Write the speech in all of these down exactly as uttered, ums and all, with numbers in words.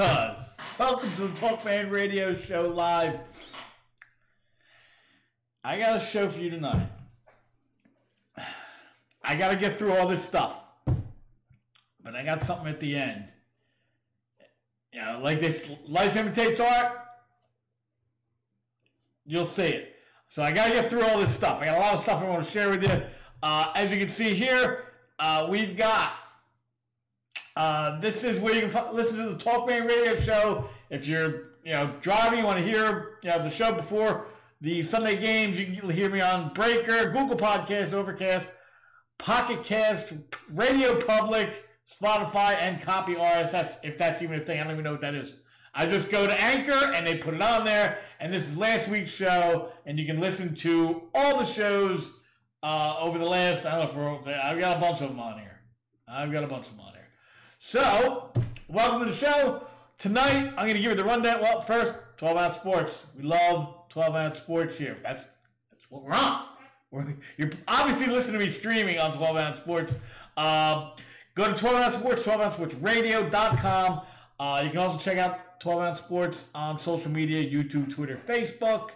Because welcome to the TalkMan Radio Show live. I got a show for you tonight. I got to get through all this stuff, but I got something at the end. You know, like this, life imitates art. You'll see it. So I got to get through all this stuff. I got a lot of stuff I want to share with you. Uh, as you can see here, uh, we've got. Uh, this is where you can f- listen to the TalkMan Radio Show. If you're, you know, driving, you want to hear, you know, the show before the Sunday games. You can hear me on Breaker, Google Podcast, Overcast, Pocket Cast, Radio Public, Spotify, and copy R S S, if that's even a thing. I don't even know what that is. I just go to Anchor, and they put it on there, and this is last week's show, and you can listen to all the shows uh, over the last, I don't know, for, I've got a bunch of them on here. I've got a bunch of them on here. So, welcome to the show. Tonight, I'm going to give you the rundown. Well, first, twelve ounce sports. We love twelve ounce sports here. That's that's what we're on. We're, you're obviously listening to me streaming on twelve ounce sports. Uh, go to twelve ounce sports, twelve ounce sports radio dot com. Uh, you can also check out twelve ounce sports on social media, YouTube, Twitter, Facebook.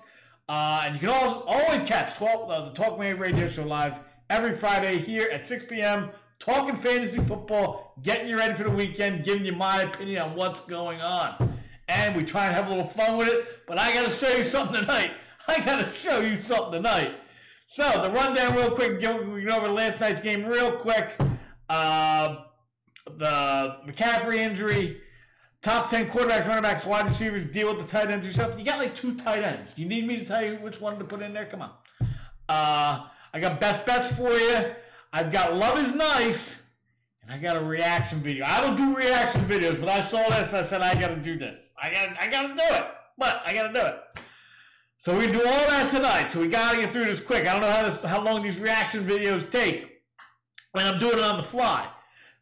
Uh, and you can also always catch twelve, uh, the TalkMan Radio Show live every Friday here at six p.m., talking fantasy football, getting you ready for the weekend, giving you my opinion on what's going on. And we try and have a little fun with it, but I got to show you something tonight. I got to show you something tonight. So, the rundown real quick, we can go over last night's game real quick. Uh, the McCaffrey injury, top ten quarterbacks, running backs, wide receivers, deal with the tight ends yourself. You got like two tight ends. You need me to tell you which one to put in there? Come on. Uh, I got best bets for you. I've got Love is Nice, and I got a reaction video. I don't do reaction videos, but I saw this, and I said, I got to do this. I got I gotta do it, but I got to do it. So we do all that tonight, so we got to get through this quick. I don't know how this, how long these reaction videos take, and I'm doing it on the fly.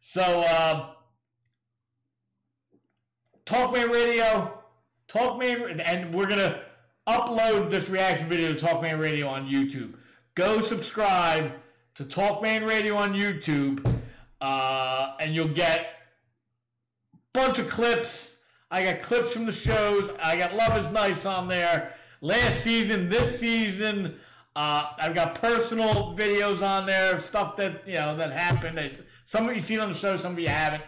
So, uh, TalkMan Radio, TalkMan, and we're going to upload this reaction video to TalkMan Radio on YouTube. Go subscribe to TalkMan Radio on YouTube, uh, and you'll get a bunch of clips. I got clips from the shows. I got Love is Nice on there. Last season, this season, uh, I've got personal videos on there, stuff that, you know, that happened. That some of you've seen on the show, some of you haven't.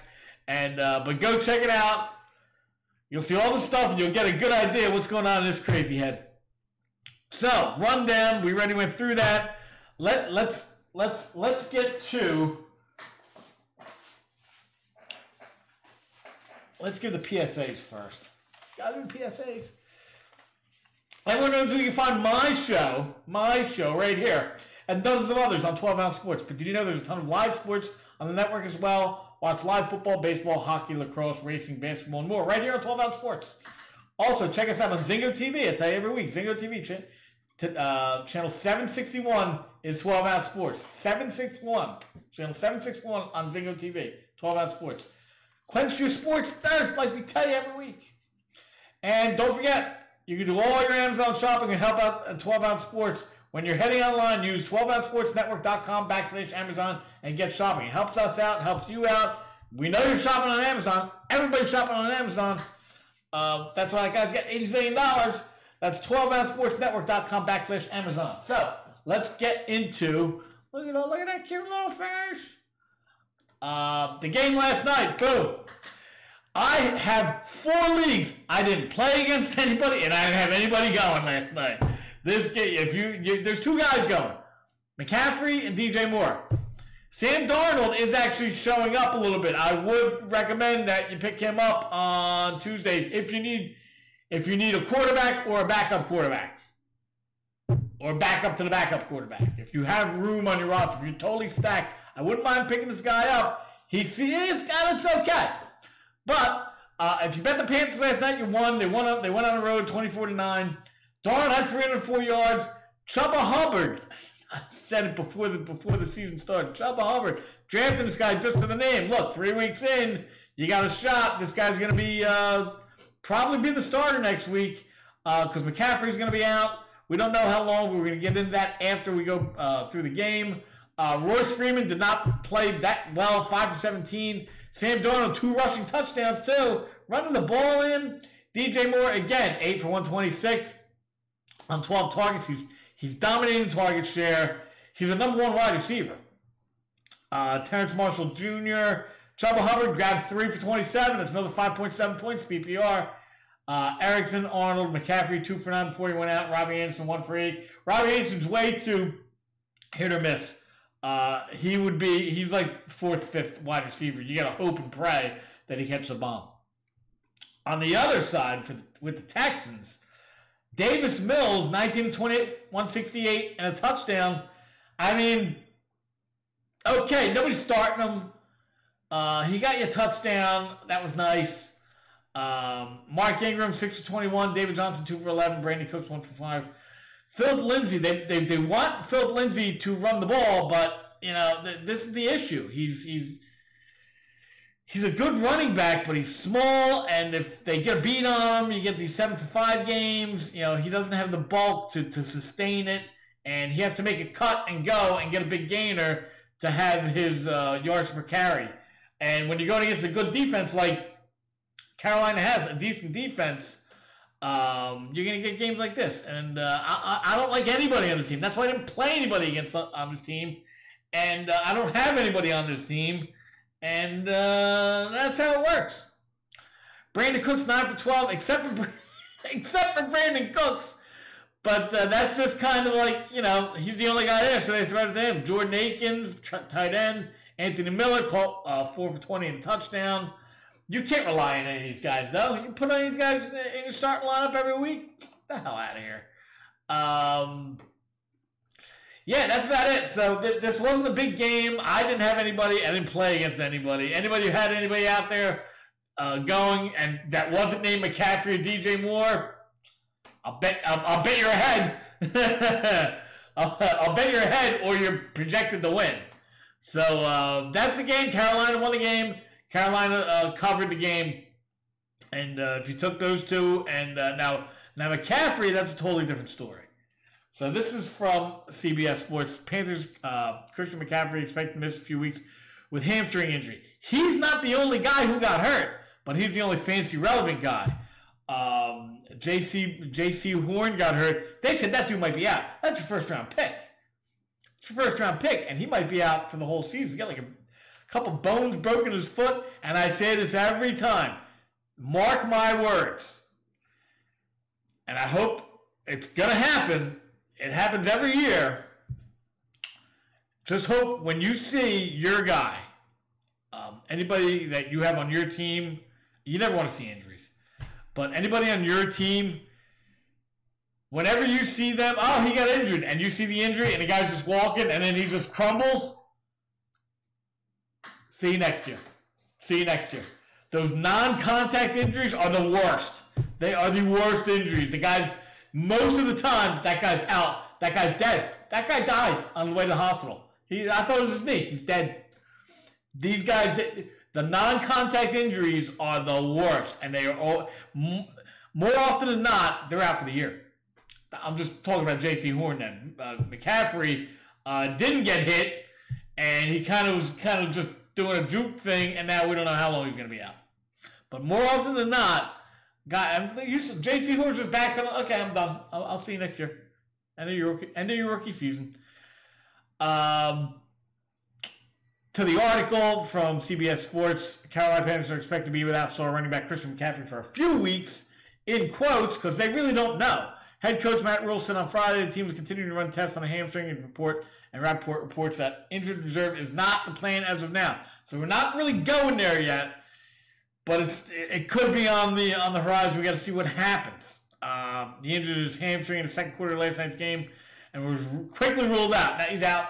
And uh, but go check it out. You'll see all the stuff, and you'll get a good idea of what's going on in this crazy head. So, rundown. We already went through that. Let let's. Let's let's get to let's give the P S As first. Gotta do P S As. Everyone knows where you can find my show, my show right here, and dozens of others on twelve ounce sports. But did you know there's a ton of live sports on the network as well? Watch live football, baseball, hockey, lacrosse, racing, basketball, and more right here on twelve ounce sports. Also, check us out on Zingo T V. I tell you every week, Zingo T V. Ch- To, uh, channel seven sixty-one is twelve ounce sports. seven sixty-one. Channel seven sixty-one on Zingo T V. twelve ounce sports. Quench your sports thirst like we tell you every week. And don't forget, you can do all your Amazon shopping and help out at twelve ounce sports. When you're heading online, use twelve ounce sports network dot com backslash Amazon and get shopping. It helps us out. Helps you out. We know you're shopping on Amazon. Everybody's shopping on Amazon. Uh, that's why that guy's got eighty million dollars. That's twelve ounce sports network dot com backslash Amazon. So, let's get into, look at all, look at that cute little fish. Uh, the game last night, boom. I have four leagues. I didn't play against anybody, and I didn't have anybody going last night. This game, if you, you there's two guys going. McCaffrey and D J Moore. Sam Darnold is actually showing up a little bit. I would recommend that you pick him up on Tuesday if you need If you need a quarterback or a backup quarterback, or backup to the backup quarterback, if you have room on your roster, if you're totally stacked, I wouldn't mind picking this guy up. He see this guy looks okay, but uh, if you bet the Panthers last night, you won. They won. They went on the road, twenty-four to nine. Darnold had three hundred four yards. Chubba Hubbard, I said it before the before the season started. Chubba Hubbard drafting this guy just for the name. Look, three weeks in, you got a shot. This guy's gonna be. Uh, Probably be the starter next week because uh, McCaffrey's going to be out. We don't know how long. We're going to get into that after we go uh, through the game. Uh, Royce Freeman did not play that well, five for seventeen. Sam Darnold, two rushing touchdowns, too. Running the ball in. D J Moore, again, eight for one twenty-six on twelve targets. He's he's dominating target share. He's a number one wide receiver. Uh, Terrence Marshall Junior, Chuba Hubbard grabbed three for twenty-seven. That's another five point seven points, P P R. Uh, Erickson, Arnold, McCaffrey, two for nine, forty-one out. Robbie Anderson, one for eight. Robbie Anderson's way too hit or miss. Uh, he would be, he's like fourth, fifth wide receiver. You got to hope and pray that he catches a bomb. On the other side, for, with the Texans, Davis Mills, nineteen twenty-eight, one sixty-eight, and a touchdown. I mean, okay, nobody's starting him. Uh, he got you a touchdown. That was nice. Um, Mark Ingram, six for twenty-one. David Johnson, two for eleven. Brandon Cooks, one for five. Philip Lindsay, they, they they want Philip Lindsay to run the ball, but, you know, th- this is the issue. He's he's he's a good running back, but he's small, and if they get a beat on him, you get these seven for five games. You know, he doesn't have the bulk to, to sustain it, and he has to make a cut and go and get a big gainer to have his uh, yards per carry. And when you're going against a good defense like Carolina has, a decent defense, um, you're going to get games like this. And uh, I, I don't like anybody on this team. That's why I didn't play anybody against on this team. And uh, I don't have anybody on this team. And uh, that's how it works. Brandon Cooks, nine for twelve, except for, except for Brandon Cooks. But uh, that's just kind of like, you know, he's the only guy there, so they throw it to him. Jordan Akins, t- tight end. Anthony Miller, caught, uh, four for twenty and a touchdown. You can't rely on any of these guys, though. You put on these guys in your starting lineup every week. Get the hell out of here. Um, yeah, that's about it. So th- this wasn't a big game. I didn't have anybody. I didn't play against anybody. Anybody who had anybody out there uh, going and that wasn't named McCaffrey or D J Moore, I'll bet. I'll, I'll bet your head. I'll, I'll bet your head, or you're projected to win. So uh, that's the game. Carolina won the game. Carolina uh, covered the game, and uh, if you took those two, and uh, now now McCaffrey, that's a totally different story. So this is from C B S Sports. Panthers, uh, Christian McCaffrey expected to miss a few weeks with hamstring injury. He's not the only guy who got hurt, but he's the only fancy relevant guy. Um, J C J C Horn got hurt. They said that dude might be out. That's your first round pick. It's your first round pick, and he might be out for the whole season. He got like a couple bones broken in his foot, and I say this every time. Mark my words. And I hope it's going to happen. It happens every year. Just hope when you see your guy, um, anybody that you have on your team, you never want to see injuries, but anybody on your team, whenever you see them, oh, he got injured, and you see the injury, and the guy's just walking, and then he just crumbles, see you next year. See you next year. Those non-contact injuries are the worst. They are the worst injuries. The guys, most of the time, that guy's out. That guy's dead. That guy died on the way to the hospital. He, I thought it was his knee. He's dead. These guys, the non-contact injuries are the worst, and they are all, more often than not, they're out for the year. I'm just talking about J C Horn then. Uh, McCaffrey uh, didn't get hit, and he kind of was kind of just doing a juke thing, and now we don't know how long he's going to be out. But more often than not, guy, J C Horn's just back on, okay, I'm done. I'll, I'll see you next year. End of your rookie, end of your rookie season. Um, to the article from C B S Sports, Carolina Panthers are expected to be without star running back Christian McCaffrey for a few weeks, in quotes, because they really don't know. Head coach Matt Rule said on Friday the team is continuing to run tests on a hamstring and report and Rapport reports that injured reserve is not the plan as of now. So we're not really going there yet, but it's it could be on the on the horizon. We got to see what happens. Um, he injured his hamstring in the second quarter of last night's game and was quickly ruled out. Now he's out.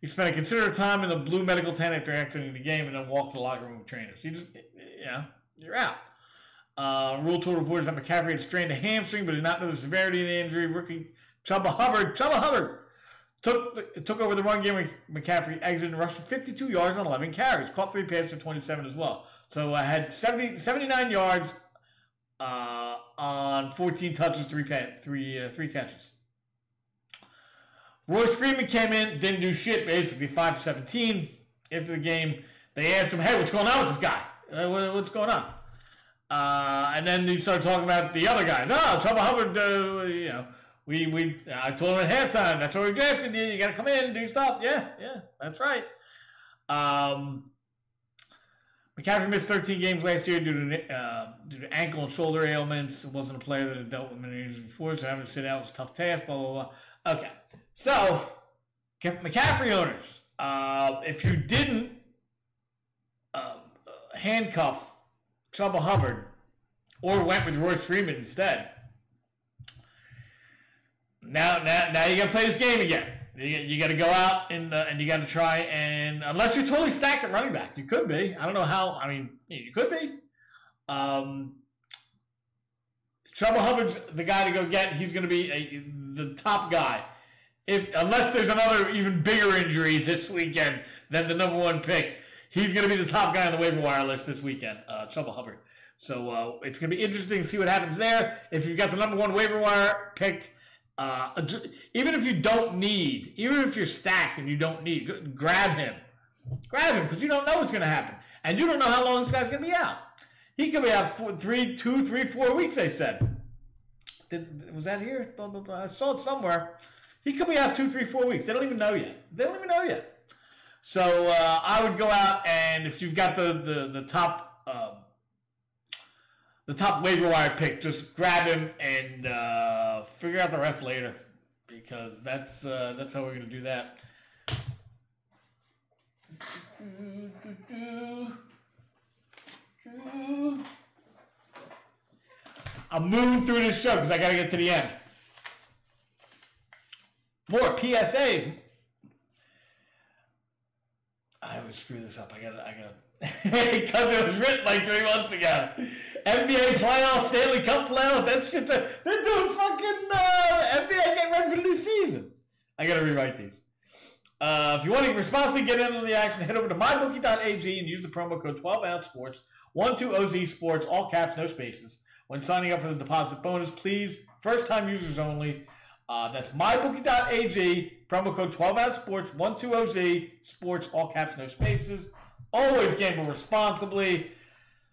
He spent a considerable time in the blue medical tent after exiting the game and then walked to the locker room with trainers. You just, you know, you're out. Uh, Rule told reporters that McCaffrey had strained a hamstring, but did not know the severity of the injury. Rookie Chuba Hubbard, Chuba Hubbard took took over the run game. McCaffrey exited and rushed for fifty-two yards on eleven carries, caught three passes for twenty-seven as well. So I uh, had seventy, seventy-nine yards uh, on fourteen touches, three pa- three uh, three catches. Royce Freeman came in, didn't do shit, basically five for seventeen. After the game, they asked him, hey, what's going on with this guy? What's going on? Uh, and then you start talking about the other guys. Oh, Trevor Hubbard, uh, you know, we, we, I told him at halftime, that's why we drafted you. You got to come in and do stuff. Yeah, yeah, that's right. Um, McCaffrey missed thirteen games last year due to, uh, due to ankle and shoulder ailments. It wasn't a player that had dealt with many injuries before, so having to sit out was a tough task, blah, blah, blah. Okay. So, McCaffrey owners, uh, if you didn't uh, handcuff Trouble Hubbard or went with Royce Freeman instead, now now, now you got to play this game again. You, you got to go out and uh, and you got to try and, unless you're totally stacked at running back, you could be. I don't know how. I mean, you could be. Um, Trouble Hubbard's the guy to go get. He's going to be a, the top guy. If, unless there's another even bigger injury this weekend than the number one pick, he's going to be the top guy on the waiver wire list this weekend, uh, Chubba Hubbard. So uh, it's going to be interesting to see what happens there. If you've got the number one waiver wire pick, uh, even if you don't need, even if you're stacked and you don't need, grab him. Grab him, because you don't know what's going to happen. And you don't know how long this guy's going to be out. He could be out for three, two, three, four weeks, they said. Did, was that here? Blah, blah, blah. I saw it somewhere. He could be out two, three, four weeks. They don't even know yet. They don't even know yet. So uh, I would go out, and if you've got the the, the top um, the top waiver wire pick, just grab him and uh, figure out the rest later, because that's uh, that's how we're gonna do that. I'm moving through this show because I gotta get to the end. More P S As. I always screw this up. I gotta, I gotta, because it was written like three months ago. N B A playoffs, Stanley Cup playoffs, that shit's a, they're doing fucking uh, N B A getting ready for the new season. I gotta rewrite these. Uh, if you want to responsibly get in on the action, head over to my bookie dot a g and use the promo code twelve ounce sports, one two O Z sports, all caps, no spaces. When signing up for the deposit bonus, please, first time users only. Uh, that's my bookie dot a g, promo code twelve ounce sports, one two O Z sports, all caps, no spaces. Always gamble responsibly.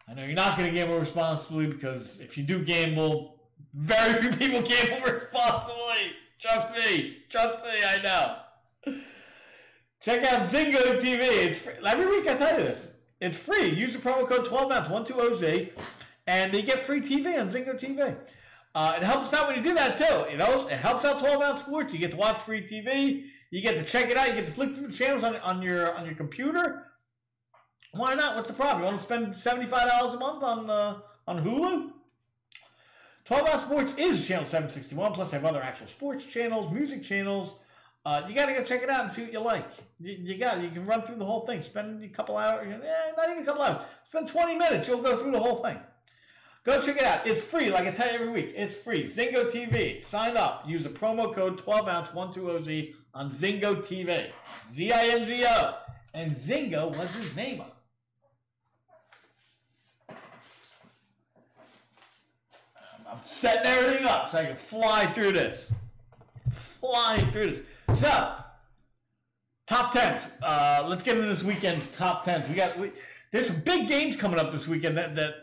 I know you're not going to gamble responsibly, because if you do gamble, very few people gamble responsibly. Trust me. Trust me, I know. Check out Zingo T V. It's free. Every week I tell you this. It's free. Use the promo code twelve ounce, one two O Z, and you get free T V on Zingo T V. Uh, it helps us out when you do that, too. You know, it helps out twelve ounce sports. You get to watch free T V. You get to check it out. You get to flick through the channels on, on your on your computer. Why not? What's the problem? You want to spend seventy-five dollars a month on uh, on Hulu? twelve ounce sports is channel seven sixty-one. Plus, they have other actual sports channels, music channels. Uh, you got to go check it out and see what you like. You, you got it. You can run through the whole thing. Spend a couple hours. Eh, not even a couple hours. Spend twenty minutes. You'll go through the whole thing. Go check it out. It's free, like I tell you every week. It's free. Zingo T V. Sign up. Use the promo code twelve ounce one two O Z on Zingo T V. Z I N G O. And Zingo was his name up. I'm setting everything up so I can fly through this. Flying through this. So, top tens. Uh, let's get into this weekend's top tens. We got we, there's some big games coming up this weekend that... that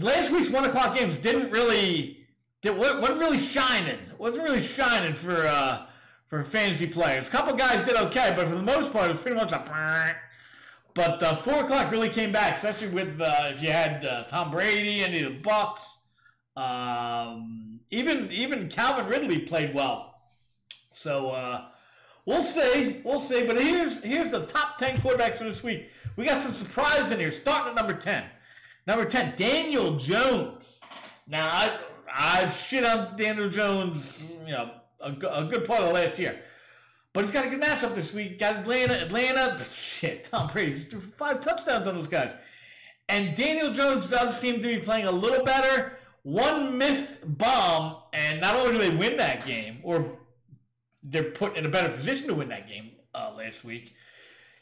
last week's one o'clock games didn't really, did, wasn't really shining. wasn't really shining for uh, for fantasy players. A couple guys did okay, but for the most part, it was pretty much a. But uh, four o'clock really came back, especially with uh, if you had uh, Tom Brady, any of the Bucks, um, even even Calvin Ridley played well. So uh, we'll see, we'll see. But here's here's the top ten quarterbacks for this week. We got some surprises in here, starting at number ten. Number ten, Daniel Jones. Now, I, I've shit on Daniel Jones, you know, a, a good part of the last year. But he's got a good matchup this week. Got Atlanta, Atlanta. Shit, Tom Brady just threw five touchdowns on those guys. And Daniel Jones does seem to be playing a little better. One missed bomb, and not only do they win that game, or they're put in a better position to win that game uh, last week,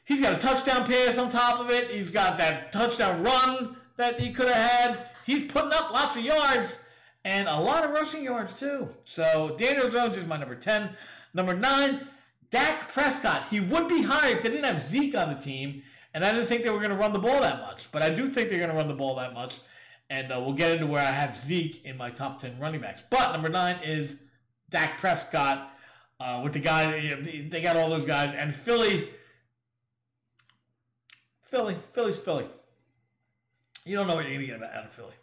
he's got a touchdown pass on top of it. He's got that touchdown run that he could have had. He's putting up lots of yards and a lot of rushing yards, too. So Daniel Jones is my number ten. Number nine, Dak Prescott. He would be higher if they didn't have Zeke on the team, and I didn't think they were going to run the ball that much. But I do think they're going to run the ball that much, and uh, we'll get into where I have Zeke in my top ten running backs. But number nine is Dak Prescott uh, with the guy. You know, they got all those guys, and Philly, Philly, Philly's Philly. You don't know what you're going to get out of Philly.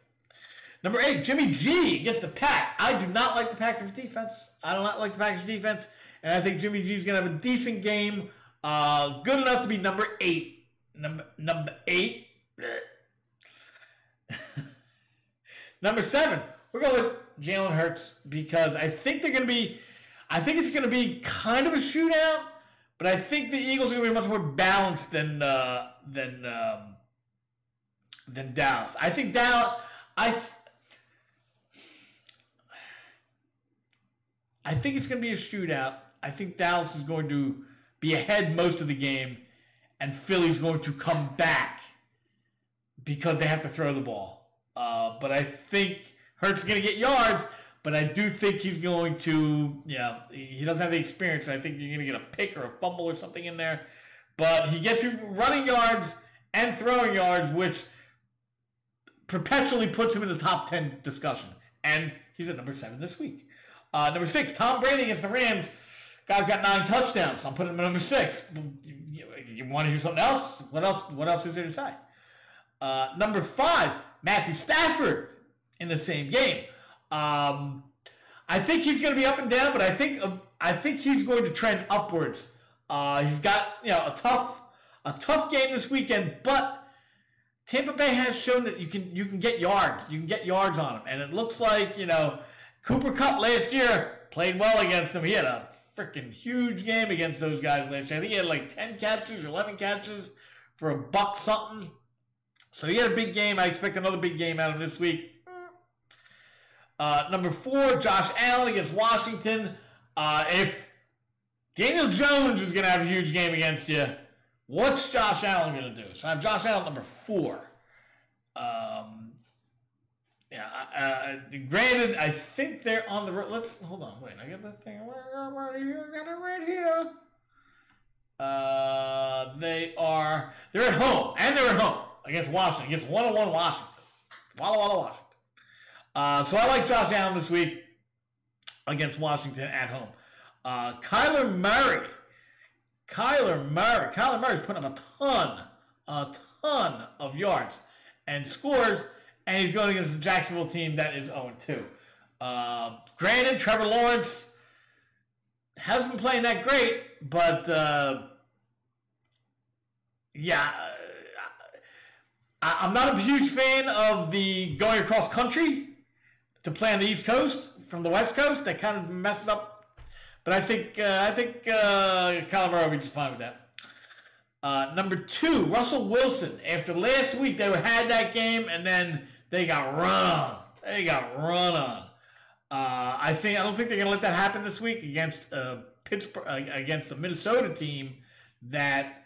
Number eight, Jimmy G gets the pack. I do not like the Packers defense. I do not like the Packers defense. And I think Jimmy G is going to have a decent game. Uh, good enough to be number eight. Number, number eight. Number seven. We're going with Jalen Hurts because I think they're going to be, I think it's going to be kind of a shootout. But I think the Eagles are going to be much more balanced than, uh, than, um, than Dallas. I think Dallas, I th- I think it's going to be a shootout. I think Dallas is going to be ahead most of the game, and Philly's going to come back because they have to throw the ball. Uh, but I think Hurts is going to get yards, but I do think he's going to, yeah, he doesn't have the experience. I think you're going to get a pick or a fumble or something in there. But he gets you running yards and throwing yards, which perpetually puts him in the top ten discussion. And he's at number seven this week. Uh, number six, Tom Brady against the Rams. Guy's got nine touchdowns. So I'm putting him at number six. You, you, you want to hear something else? What else? What else is there to say? Uh, number five, Matthew Stafford in the same game. Um, I think he's going to be up and down, but I think uh, I think he's going to trend upwards. Uh, he's got you know a tough a tough game this weekend, but Tampa Bay has shown that you can you can get yards. You can get yards on him, and it looks like you know. Cooper Kupp last year played well against them. He had a freaking huge game against those guys last year. I think he had like ten catches or eleven catches for a buck something. So he had a big game. I expect another big game out of him this week. Uh, number four, Josh Allen against Washington. Uh, if Daniel Jones is going to have a huge game against you, what's Josh Allen going to do? So I have Josh Allen number four. Um... Yeah, uh, granted, I think they're on the road. Let's, hold on, wait, I got that thing right here, I got it right here. Uh, they are, they're at home, and they're at home against Washington, against one oh one Washington. Walla Walla Washington. Uh, so I like Josh Allen this week against Washington at home. Uh, Kyler Murray. Kyler Murray. Kyler Murray's putting up a ton, a ton of yards and scores. And he's going against the Jacksonville team that is oh and two. Uh, granted, Trevor Lawrence hasn't been playing that great, but uh, yeah, I, I'm not a huge fan of the going across country to play on the East Coast from the West Coast. That kind of messes up, but I think uh, I think uh, Colorado will be just fine with that. Uh, number two, Russell Wilson. After last week, they had that game, and then they got run on. They got run on. Uh, I think I don't think they're going to let that happen this week against uh, Pittsburgh, uh, against the Minnesota team. That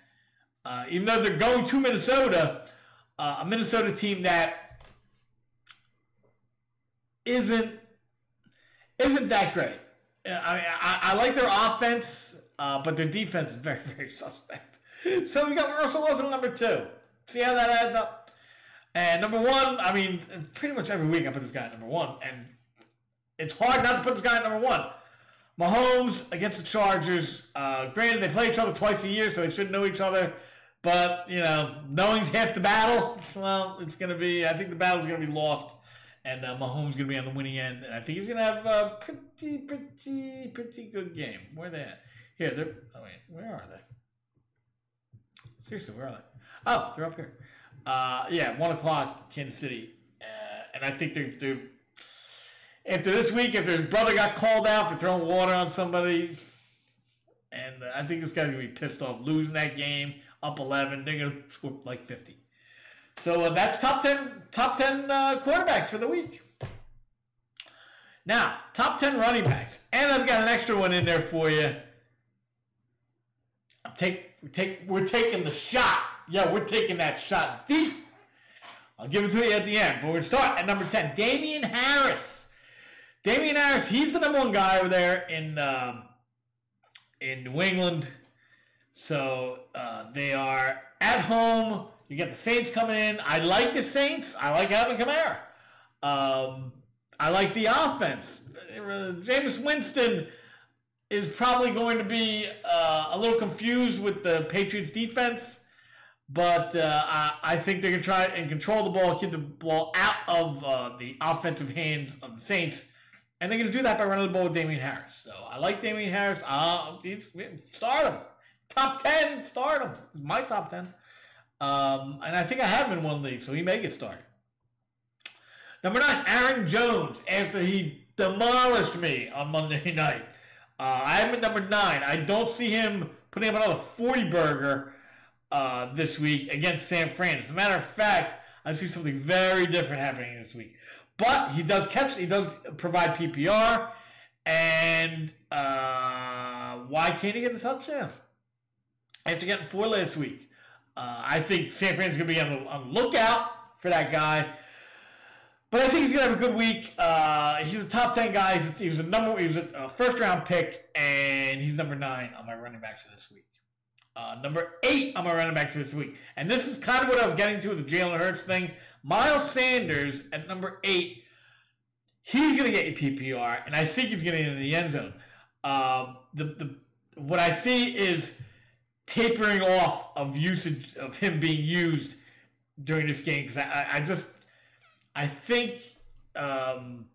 uh, even though they're going to Minnesota, uh, a Minnesota team that isn't isn't that great. I mean, I, I like their offense, uh, but their defense is very, very suspect. So we got Russell Wilson at number two. See how that adds up. And number one, I mean, pretty much every week I put this guy at number one. And it's hard not to put this guy at number one. Mahomes against the Chargers. Uh, granted, they play each other twice a year, so they should know each other. But, you know, knowing's half the battle. Well, it's going to be, I think the battle's going to be lost. And uh, Mahomes is going to be on the winning end. And I think he's going to have a pretty, pretty, pretty good game. Where are they at? Here, they're, oh wait, where are they? Seriously, where are they? Oh, they're up here. Uh, yeah, one o'clock, Kansas City. Uh, and I think they're, they're... After this week, if their brother got called out for throwing water on somebody, and uh, I think this guy's going to be pissed off. Losing that game, up eleven, they're going to score like fifty. So uh, that's top ten, top ten uh, quarterbacks for the week. Now, top ten running backs. And I've got an extra one in there for you. I'm taking... We take, we're taking the shot. Yeah, we're taking that shot deep. I'll give it to you at the end. But we're going to start at number ten. Damian Harris. Damian Harris, he's the number one guy over there in uh, in New England. So uh, they are at home. You get the Saints coming in. I like the Saints. I like Alvin Kamara. Um, I like the offense. Jameis Winston is probably going to be uh, a little confused with the Patriots defense, but uh, I, I think they're going to try and control the ball, keep the ball out of uh, the offensive hands of the Saints, and they're going to do that by running the ball with Damian Harris. So I like Damian Harris. Uh, start him. Top ten, start him. It's my top ten. Um, and I think I have him in one league, so he may get started. Number nine, Aaron Jones, after he demolished me on Monday night. Uh, I am at number nine. I don't see him putting up another forty-burger uh, this week against San Fran. As a matter of fact, I see something very different happening this week. But he does catch, he does provide P P R, and uh, why can't he get the touchdown after getting four last week? Uh, I think San Fran's going to be on the, on the lookout for that guy. But I think he's going to have a good week. Uh, he's a top ten guy. He's a, he was a number. He was a, a first-round pick, and he's number nine on my running backs for this week. Uh, number eight on my running backs for this week. And this is kind of what I was getting to with the Jalen Hurts thing. Miles Sanders at number eight, he's going to get you P P R, and I think he's going to get into the end zone. Uh, the the what I see is tapering off of usage of him being used during this game because I, I, I just – I think, um,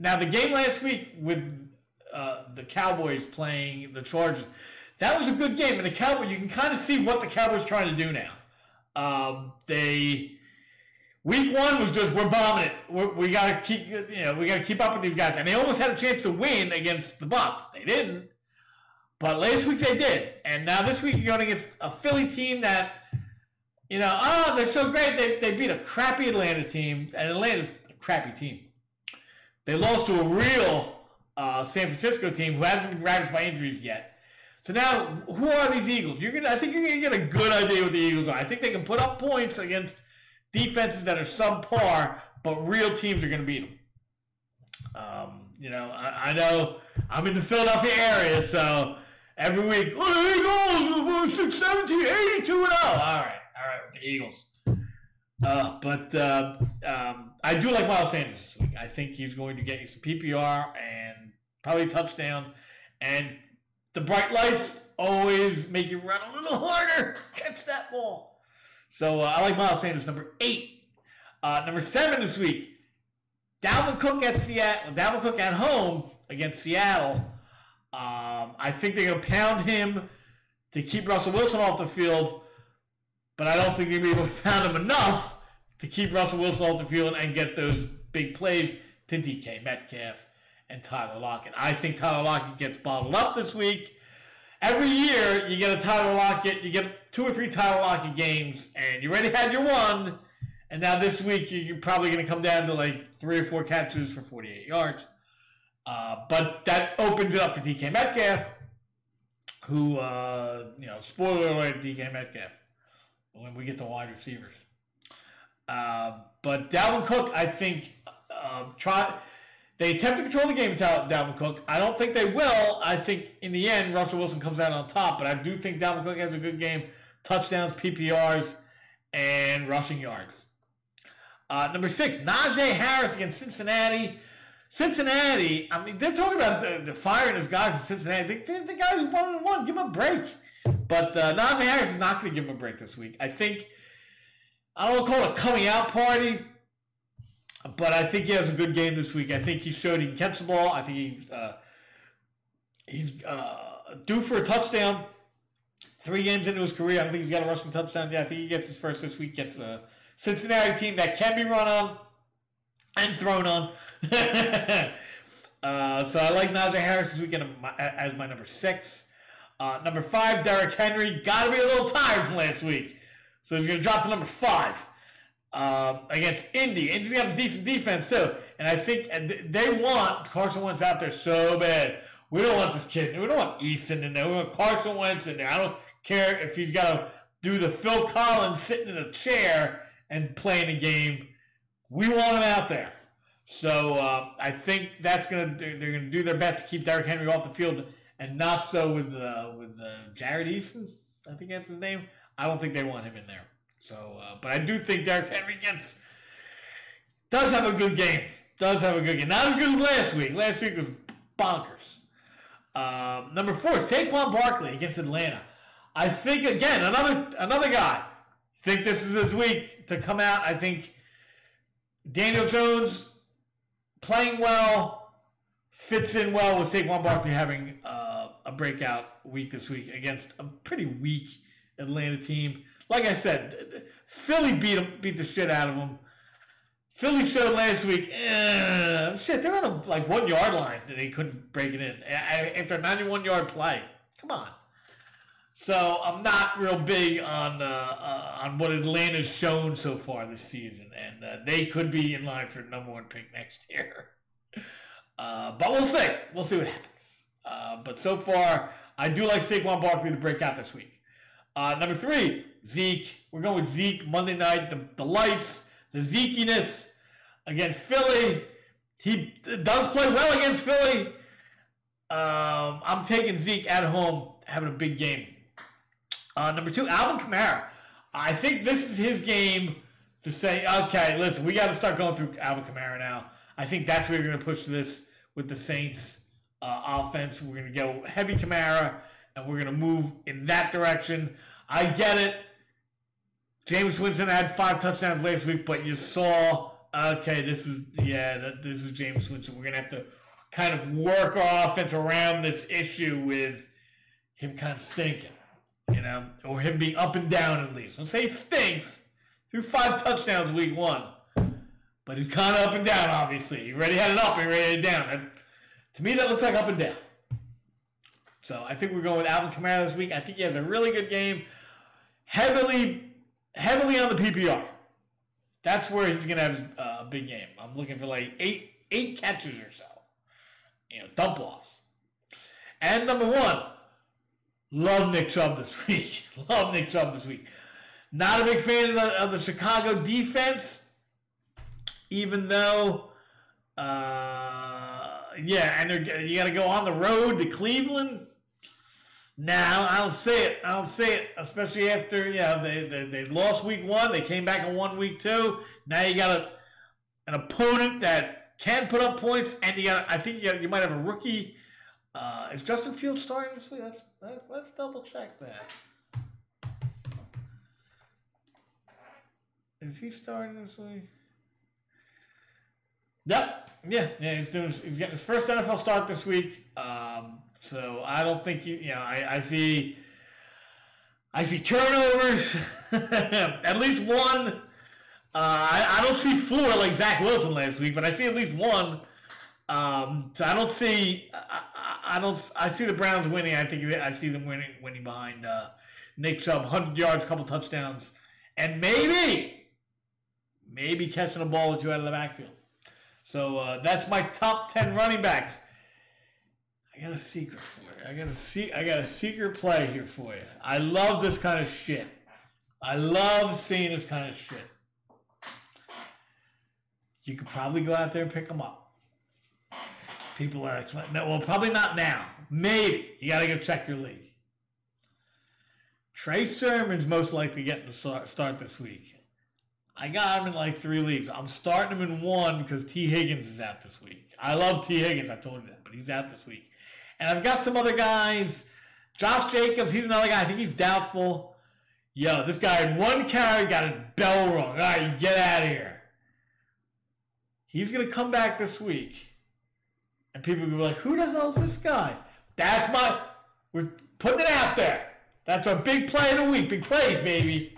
now the game last week with uh, the Cowboys playing the Chargers, that was a good game. And the Cowboys, you can kind of see what the Cowboys are trying to do now. Um, they, week one was just, we're bombing it. We're, we got to keep, you know, we got to keep up with these guys. And they almost had a chance to win against the Bucs. They didn't. But last week they did. And now this week you're going against a Philly team that, you know, oh, they're so great. They they beat a crappy Atlanta team, and Atlanta's a crappy team. They lost to a real uh, San Francisco team who hasn't been ravaged by injuries yet. So now, who are these Eagles? You're gonna, I think you're gonna get a good idea what the Eagles are. I think they can put up points against defenses that are subpar, but real teams are gonna beat them. Um, you know, I, I know I'm in the Philadelphia area, so every week, oh, Eagles, six seventeen, eighty-two and oh. All right. All right, with the Eagles. Uh, but uh, um, I do like Miles Sanders this week. I think he's going to get you some P P R and probably a touchdown. And the bright lights always make you run a little harder. Catch that ball. So uh, I like Miles Sanders, number eight. Uh, number seven this week, Dalvin Cook at Seattle. Dalvin Cook at home against Seattle. Um, I think they're going to pound him to keep Russell Wilson off the field. But I don't think they're going to be able to pound him enough to keep Russell Wilson off the field and get those big plays to D K Metcalf and Tyler Lockett. I think Tyler Lockett gets bottled up this week. Every year, you get a Tyler Lockett, you get two or three Tyler Lockett games, and you already had your one, and now this week, you're probably going to come down to like three or four catches for forty-eight yards. Uh, but that opens it up for D K Metcalf, who, uh, you know, spoiler alert, D K Metcalf. When we get to wide receivers. Uh, but Dalvin Cook, I think, uh, try. They attempt to control the game with Dalvin Cook. I don't think they will. I think, in the end, Russell Wilson comes out on top. But I do think Dalvin Cook has a good game. Touchdowns, P P Rs, and rushing yards. Uh, number six, Najee Harris against Cincinnati. Cincinnati, I mean, they're talking about the, the firing this guy from Cincinnati. The, the, the guy who's one and one. Give him a break. But uh, Najee Harris is not going to give him a break this week. I think, I don't want to call it a coming out party, but I think he has a good game this week. I think he showed he can catch the ball. I think he's uh, he's uh, due for a touchdown. Three games into his career, I don't think he's got a rushing touchdown yet. I think he gets his first this week. Gets a Cincinnati team that can be run on and thrown on. uh, so I like Najee Harris this weekend as my number six. Uh, number five, Derrick Henry. Got to be a little tired from last week. So he's going to drop to number five um, against Indy. Indy's got a decent defense, too. And I think they want Carson Wentz out there so bad. We don't want this kid. We don't want Eason in there. We want Carson Wentz in there. I don't care if he's got to do the Phil Collins sitting in a chair and playing a game. We want him out there. So uh, I think that's going to they're going to do their best to keep Derrick Henry off the field And not so with uh, with uh, Jared Easton, I think that's his name. I don't think they want him in there. So, uh, but I do think Derrick Henry gets does have a good game. Does have a good game. Not as good as last week. Last week was bonkers. Uh, number four, Saquon Barkley against Atlanta. I think again another another guy. Think this is his week to come out. I think Daniel Jones playing well fits in well with Saquon Barkley having uh, a breakout week this week against a pretty weak Atlanta team. Like I said, Philly beat him, beat the shit out of them. Philly showed last week, eh, shit, they're on a like one yard line and they couldn't break it in after a ninety-one yard play. Come on. So I'm not real big on uh, uh, on what Atlanta's shown so far this season, and uh, they could be in line for the number one pick next year. Uh, but we'll see. We'll see what happens. Uh, but so far, I do like Saquon Barkley to break out this week. Uh, number three, Zeke. We're going with Zeke Monday night. The, the lights, the Zeke-iness against Philly. He does play well against Philly. Um, I'm taking Zeke at home, having a big game. Uh, number two, Alvin Kamara. I think this is his game to say, okay, listen, we got to start going through Alvin Kamara now. I think that's where you're going to push this with the Saints uh, offense. We're going to go heavy Kamara, and we're going to move in that direction. I get it. James Winston had five touchdowns last week, but you saw, okay, this is, yeah, this is James Winston. We're going to have to kind of work our offense around this issue with him kind of stinking. You know, or him being up and down at least. Don't say he stinks. Threw five touchdowns week one. But he's kind of up and down, obviously. He already had it up and he already had it down. And to me, that looks like up and down. So I think we're going with Alvin Kamara this week. I think he has a really good game. Heavily, heavily on the P P R. That's where he's going to have a uh, big game. I'm looking for like eight eight catches or so. You know, dump offs. And number one. Love Nick Chubb this week. Love Nick Chubb this week. Not a big fan of the, of the Chicago defense, even though, uh, yeah, and you got to go on the road to Cleveland. Now nah, I don't see it. I don't see it, especially after yeah they, they they lost week one. They came back and won week two. Now you got a, an opponent that can put up points, and you got I think you, got, you might have a rookie. Uh, is Justin Fields starting this week? Let's, let's double check that. Is he starting this week? Yep. Yeah. Yeah. He's doing. He's getting his first N F L start this week. Um, so I don't think you. You know, I, I see. I see turnovers. At least one. Uh, I, I don't see four like Zach Wilson last week, but I see at least one. Um, so I don't see. I, I don't. I see the Browns winning. I think I see them winning, winning behind uh, Nick Chubb, one hundred yards, couple touchdowns, and maybe, maybe catching a ball or two out of the backfield. So uh, that's my top ten running backs. I got a secret for you. I got a see. I got a secret play here for you. I love this kind of shit. I love seeing this kind of shit. You could probably go out there and pick them up. People are excellent. No, well, probably not now. Maybe. You got to go check your league. Trey Sermon's most likely getting the start this week. I got him in like three leagues. I'm starting him in one because T. Higgins is out this week. I love T. Higgins. I told you that, but he's out this week. And I've got some other guys. Josh Jacobs, he's another guy. I think he's doubtful. Yo, this guy had one carry, got his bell rung. All right, get out of here. He's going to come back this week. And people will be like, who the hell is this guy? That's my, we're putting it out there. That's our big play of the week. Big plays, baby.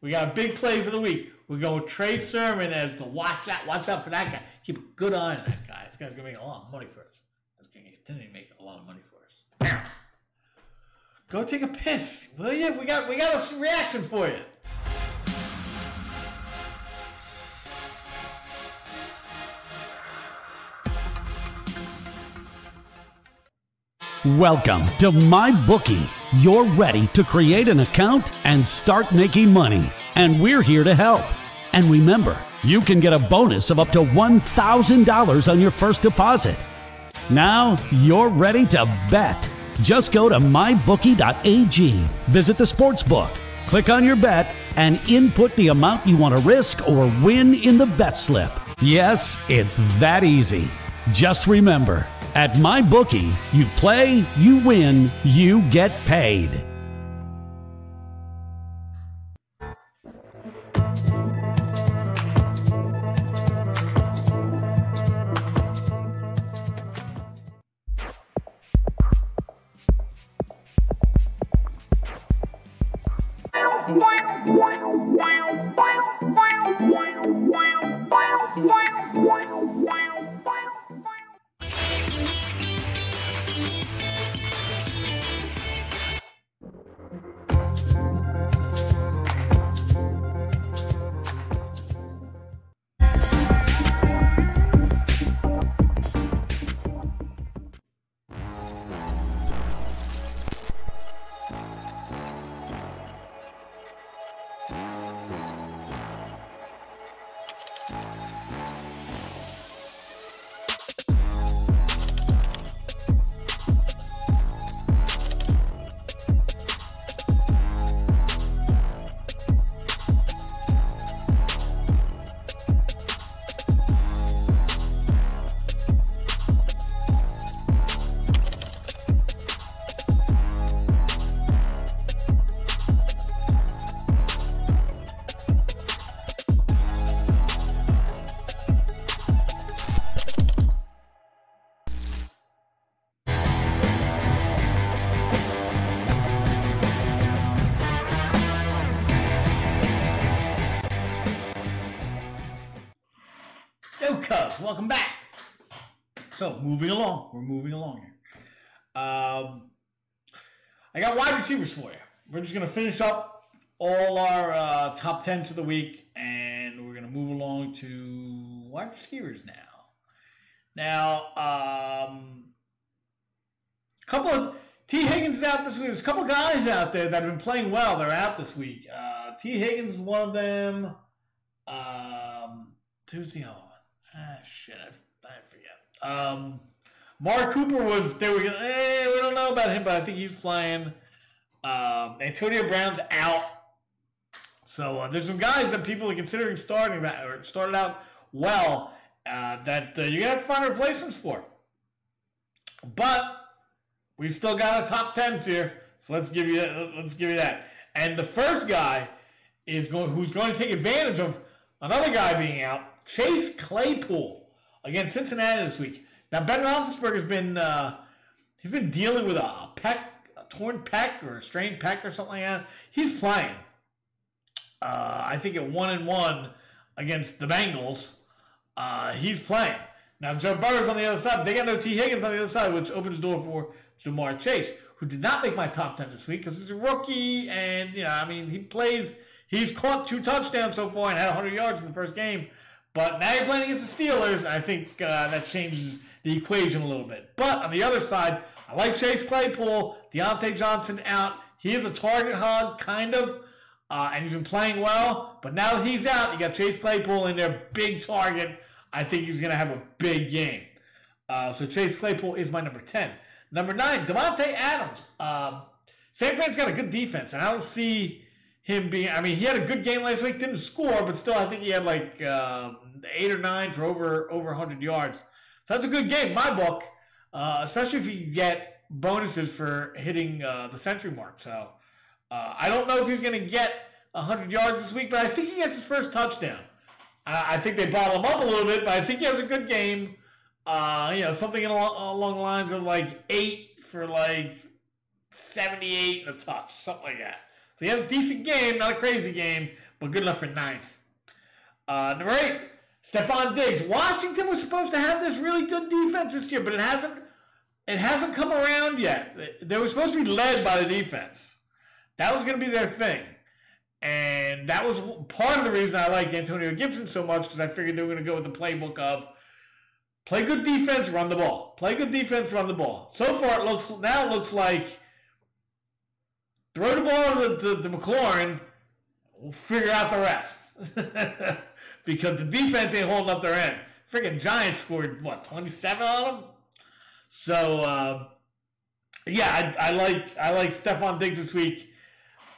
We got big plays of the week. We're going with Trey Sermon as the watch out. Watch out for that guy. Keep a good eye on that guy. This guy's going to make a lot of money for us. He's going to continue to make a lot of money for us. Now, go take a piss, will you? We got, we got a reaction for you. Welcome to MyBookie. You're ready to create an account and start making money. And we're here to help. And remember, you can get a bonus of up to one thousand dollars on your first deposit. Now, you're ready to bet. Just go to my bookie dot a g, visit the sportsbook, click on your bet, and input the amount you want to risk or win in the bet slip. Yes, it's that easy. Just remember, at MyBookie, you play, you win, you get paid. Welcome back. So, moving along. We're moving along here. Um, I got wide receivers for you. We're just going to finish up all our uh, top tens of the week, and we're going to move along to wide receivers now. Now, um, a couple of... T. Higgins is out this week. There's a couple guys out there that have been playing well. They're out this week. Uh, T. Higgins is one of them. Um, who's the other one? Ah, shit, I, I forget. Um, Mark Cooper was, they were going to, hey, we don't know about him, but I think he's playing. Um, Antonio Brown's out. So uh, there's some guys that people are considering starting, about, or started out well, uh, that uh, you're going to have to find replacements for. But we've still got a top tens here, so let's give you let's give you that. And the first guy is going, who's going to take advantage of another guy being out, Chase Claypool against Cincinnati this week. Now, Ben Roethlisberger's been uh, he's been dealing with a pec, a torn pec or a strained pec or something like that. He's playing. Uh, I think at one and one against the Bengals, uh, he's playing. Now, Joe Burrow's on the other side. They got no T. Higgins on the other side, which opens the door for Jamar Chase, who did not make my top ten this week because he's a rookie, and you know, I mean, he plays. He's caught two touchdowns so far and had one hundred yards in the first game. But now you're playing against the Steelers, and I think uh, that changes the equation a little bit. But on the other side, I like Chase Claypool, Deontay Johnson out. He is a target hog, kind of, uh, and he's been playing well. But now that he's out, you got Chase Claypool in there, big target. I think he's going to have a big game. Uh, so Chase Claypool is my number ten. Number nine, Devontae Adams. Um, San Fran's got a good defense, and I don't see... him being, I mean, he had a good game last week, didn't score, but still, I think he had like uh, eight or nine for over over one hundred yards. So that's a good game, my book, uh, especially if you get bonuses for hitting uh, the century mark. So uh, I don't know if he's going to get one hundred yards this week, but I think he gets his first touchdown. I, I think they bottle him up a little bit, but I think he has a good game. Uh, you know, something along, along the lines of like eight for like seventy-eight and a touch, something like that. So he has a decent game, not a crazy game, but good enough for ninth. Uh, number eight, Stephon Diggs. Washington was supposed to have this really good defense this year, but it hasn't it hasn't come around yet. They were supposed to be led by the defense. That was going to be their thing. And that was part of the reason I liked Antonio Gibson so much, because I figured they were going to go with the playbook of play good defense, run the ball. Play good defense, run the ball. So far, it looks now it looks like throw the ball to, to, to McLaurin, we'll figure out the rest. Because the defense ain't holding up their end. Freaking Giants scored, what, twenty-seven on them? So, uh, yeah, I, I like I like Stephon Diggs this week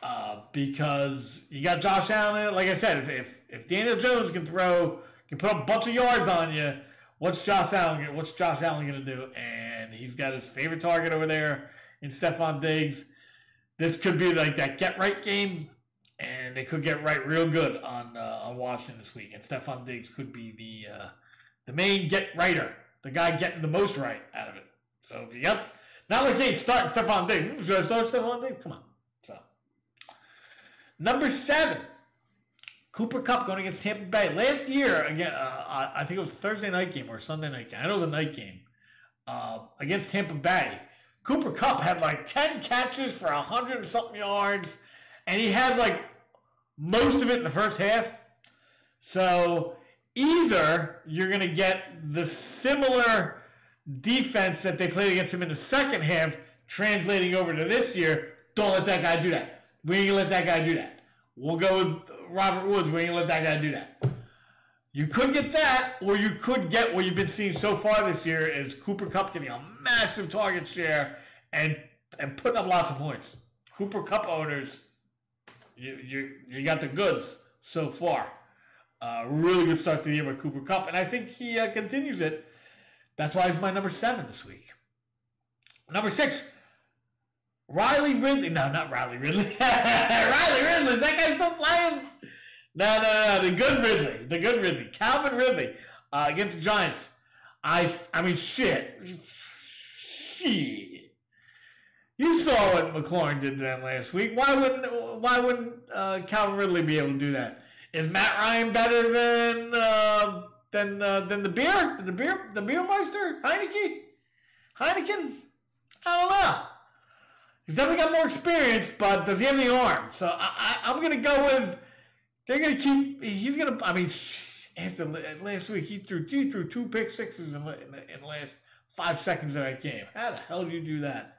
uh, because you got Josh Allen. Like I said, if, if if Daniel Jones can throw, can put up a bunch of yards on you, what's Josh Allen? What's Josh Allen going to do? And he's got his favorite target over there in Stephon Diggs. This could be like that get right game, and they could get right real good on uh, on Washington this week. And Stephon Diggs could be the uh, the main get righter, the guy getting the most right out of it. So if you got not like hey, starting Stephon Diggs, should I start Stephon Diggs? Come on. So number seven, Cooper Kupp going against Tampa Bay. Last year again, uh, I think it was a Thursday night game or a Sunday night game. I know it was a night game uh, against Tampa Bay. Cooper Kupp had like ten catches for one hundred and something yards, and he had like most of it in the first half. So either you're going to get the similar defense that they played against him in the second half translating over to this year. Don't let that guy do that. We ain't going to let that guy do that. We'll go with Robert Woods. We ain't going to let that guy do that. You could get that, or you could get what you've been seeing so far this year is Cooper Kupp getting a massive target share and and putting up lots of points. Cooper Kupp owners, you you you got the goods so far. Uh, really good start to the year with Cooper Kupp, and I think he uh, continues it. That's why he's my number seven this week. Number six, Riley Ridley. No, not Riley Ridley. Riley Ridley, is that guy still flying? No, no, no, the good Ridley, the good Ridley, Calvin Ridley uh, against the Giants. I, I mean, shit, shit. You saw what McLaurin did to them last week. Why wouldn't, why wouldn't uh, Calvin Ridley be able to do that? Is Matt Ryan better than, uh, than, uh, than the beer, the beer, the beer meister, Heineke, Heineken? I don't know. He's definitely got more experience, but does he have the arm? So I, I, I'm gonna go with. They're going to keep, he's going to, I mean, after last week, he threw, he threw two pick sixes in, in, the, in the last five seconds of that game. How the hell do you do that?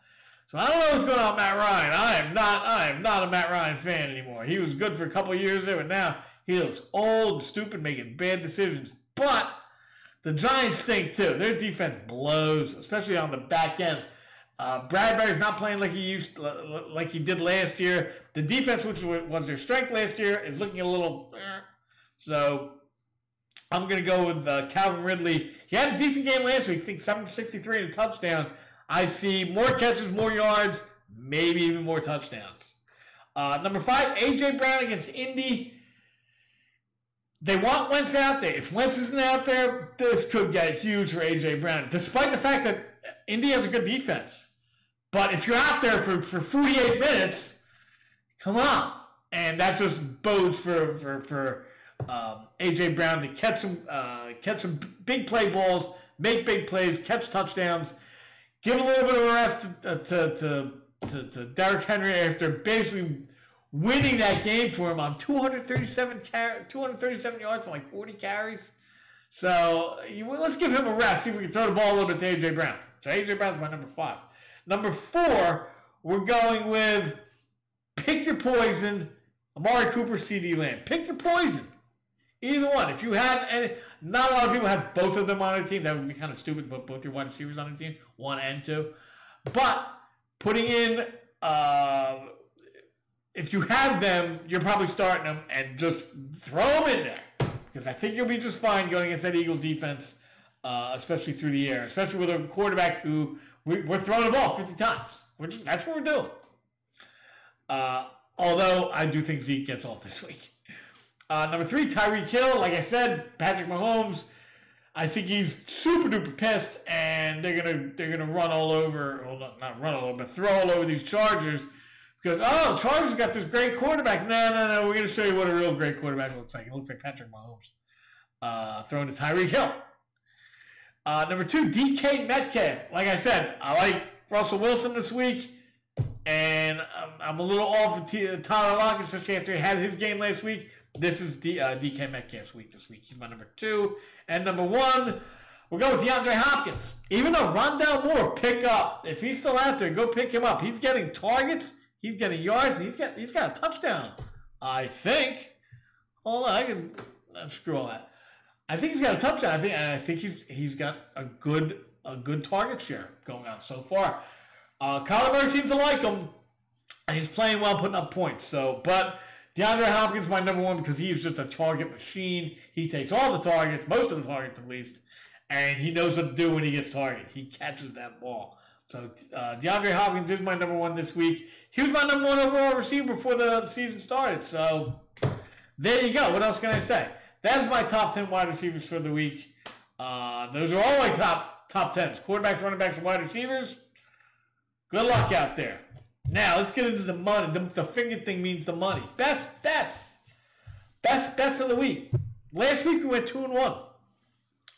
So I don't know what's going on with Matt Ryan. I am not, I am not a Matt Ryan fan anymore. He was good for a couple of years there, but now he looks old and stupid, making bad decisions. But the Giants stink too. Their defense blows, especially on the back end. Uh, Bradbury's not playing like he used, like he did last year. The defense, which was their strength last year, is looking a little. Eh. So I'm going to go with uh, Calvin Ridley. He had a decent game last week. I think seven sixty-three and a touchdown. I see more catches, more yards, maybe even more touchdowns. Uh, number five, A J Brown against Indy. They want Wentz out there. If Wentz isn't out there, this could get huge for A J Brown, despite the fact that Indy has a good defense. But if you're out there for, for forty-eight minutes, come on. And that just bodes for for, for um, A J Brown to catch some uh, catch some big play balls, make big plays, catch touchdowns, give a little bit of a rest to to to, to, to Derrick Henry after basically winning that game for him on two thirty-seven, car- two thirty-seven yards and like forty carries. So let's give him a rest, see if we can throw the ball a little bit to A J Brown. So A J Brown's my number five. Number four, we're going with pick your poison, Amari Cooper, CeeDee Lamb. Pick your poison. Either one. If you have any, not a lot of people have both of them on their team. That would be kind of stupid, but both your wide receivers on their team, one and two. But putting in, uh, if you have them, you're probably starting them and just throw them in there. Because I think you'll be just fine going against that Eagles defense, uh, especially through the air, especially with a quarterback who we, we're throwing the ball fifty times. We're just, that's what we're doing. Uh, although I do think Zeke gets off this week. Uh, number three, Tyreek Hill. Like I said, Patrick Mahomes. I think he's super duper pissed, and they're gonna they're gonna run all over. Well, not, not run all over, but throw all over these Chargers. Because, oh, the Chargers got this great quarterback. No, no, no. We're going to show you what a real great quarterback looks like. It looks like Patrick Mahomes. Uh, throwing to Tyreek Hill. Uh, number two, D K Metcalf. Like I said, I like Russell Wilson this week. And I'm, I'm a little off of T- Tyler Lockett, especially after he had his game last week. This is D- uh, D K Metcalf's week this week. He's my number two. And number one, we'll go with DeAndre Hopkins. Even though Rondale Moore, pick up. If he's still out there, go pick him up. He's getting targets. He's getting yards, and he's got he's got a touchdown, I think. Hold on, I can screw all that. I think he's got a touchdown. I think and I think he's he's got a good a good target share going on so far. Uh, Kyler Murray seems to like him, and he's playing well, putting up points. So, but DeAndre Hopkins my number one because he is just a target machine. He takes all the targets, most of the targets at least, and he knows what to do when he gets targeted. He catches that ball. So uh, DeAndre Hopkins is my number one this week. He was my number one overall receiver before the season started. So there you go. What else can I say? That's my top ten wide receivers for the week. Uh, those are all my top top tens. Quarterbacks, running backs, and wide receivers. Good luck out there. Now, let's get into the money. The, the finger thing means the money. Best bets. Best bets of the week. Last week, we went two and one.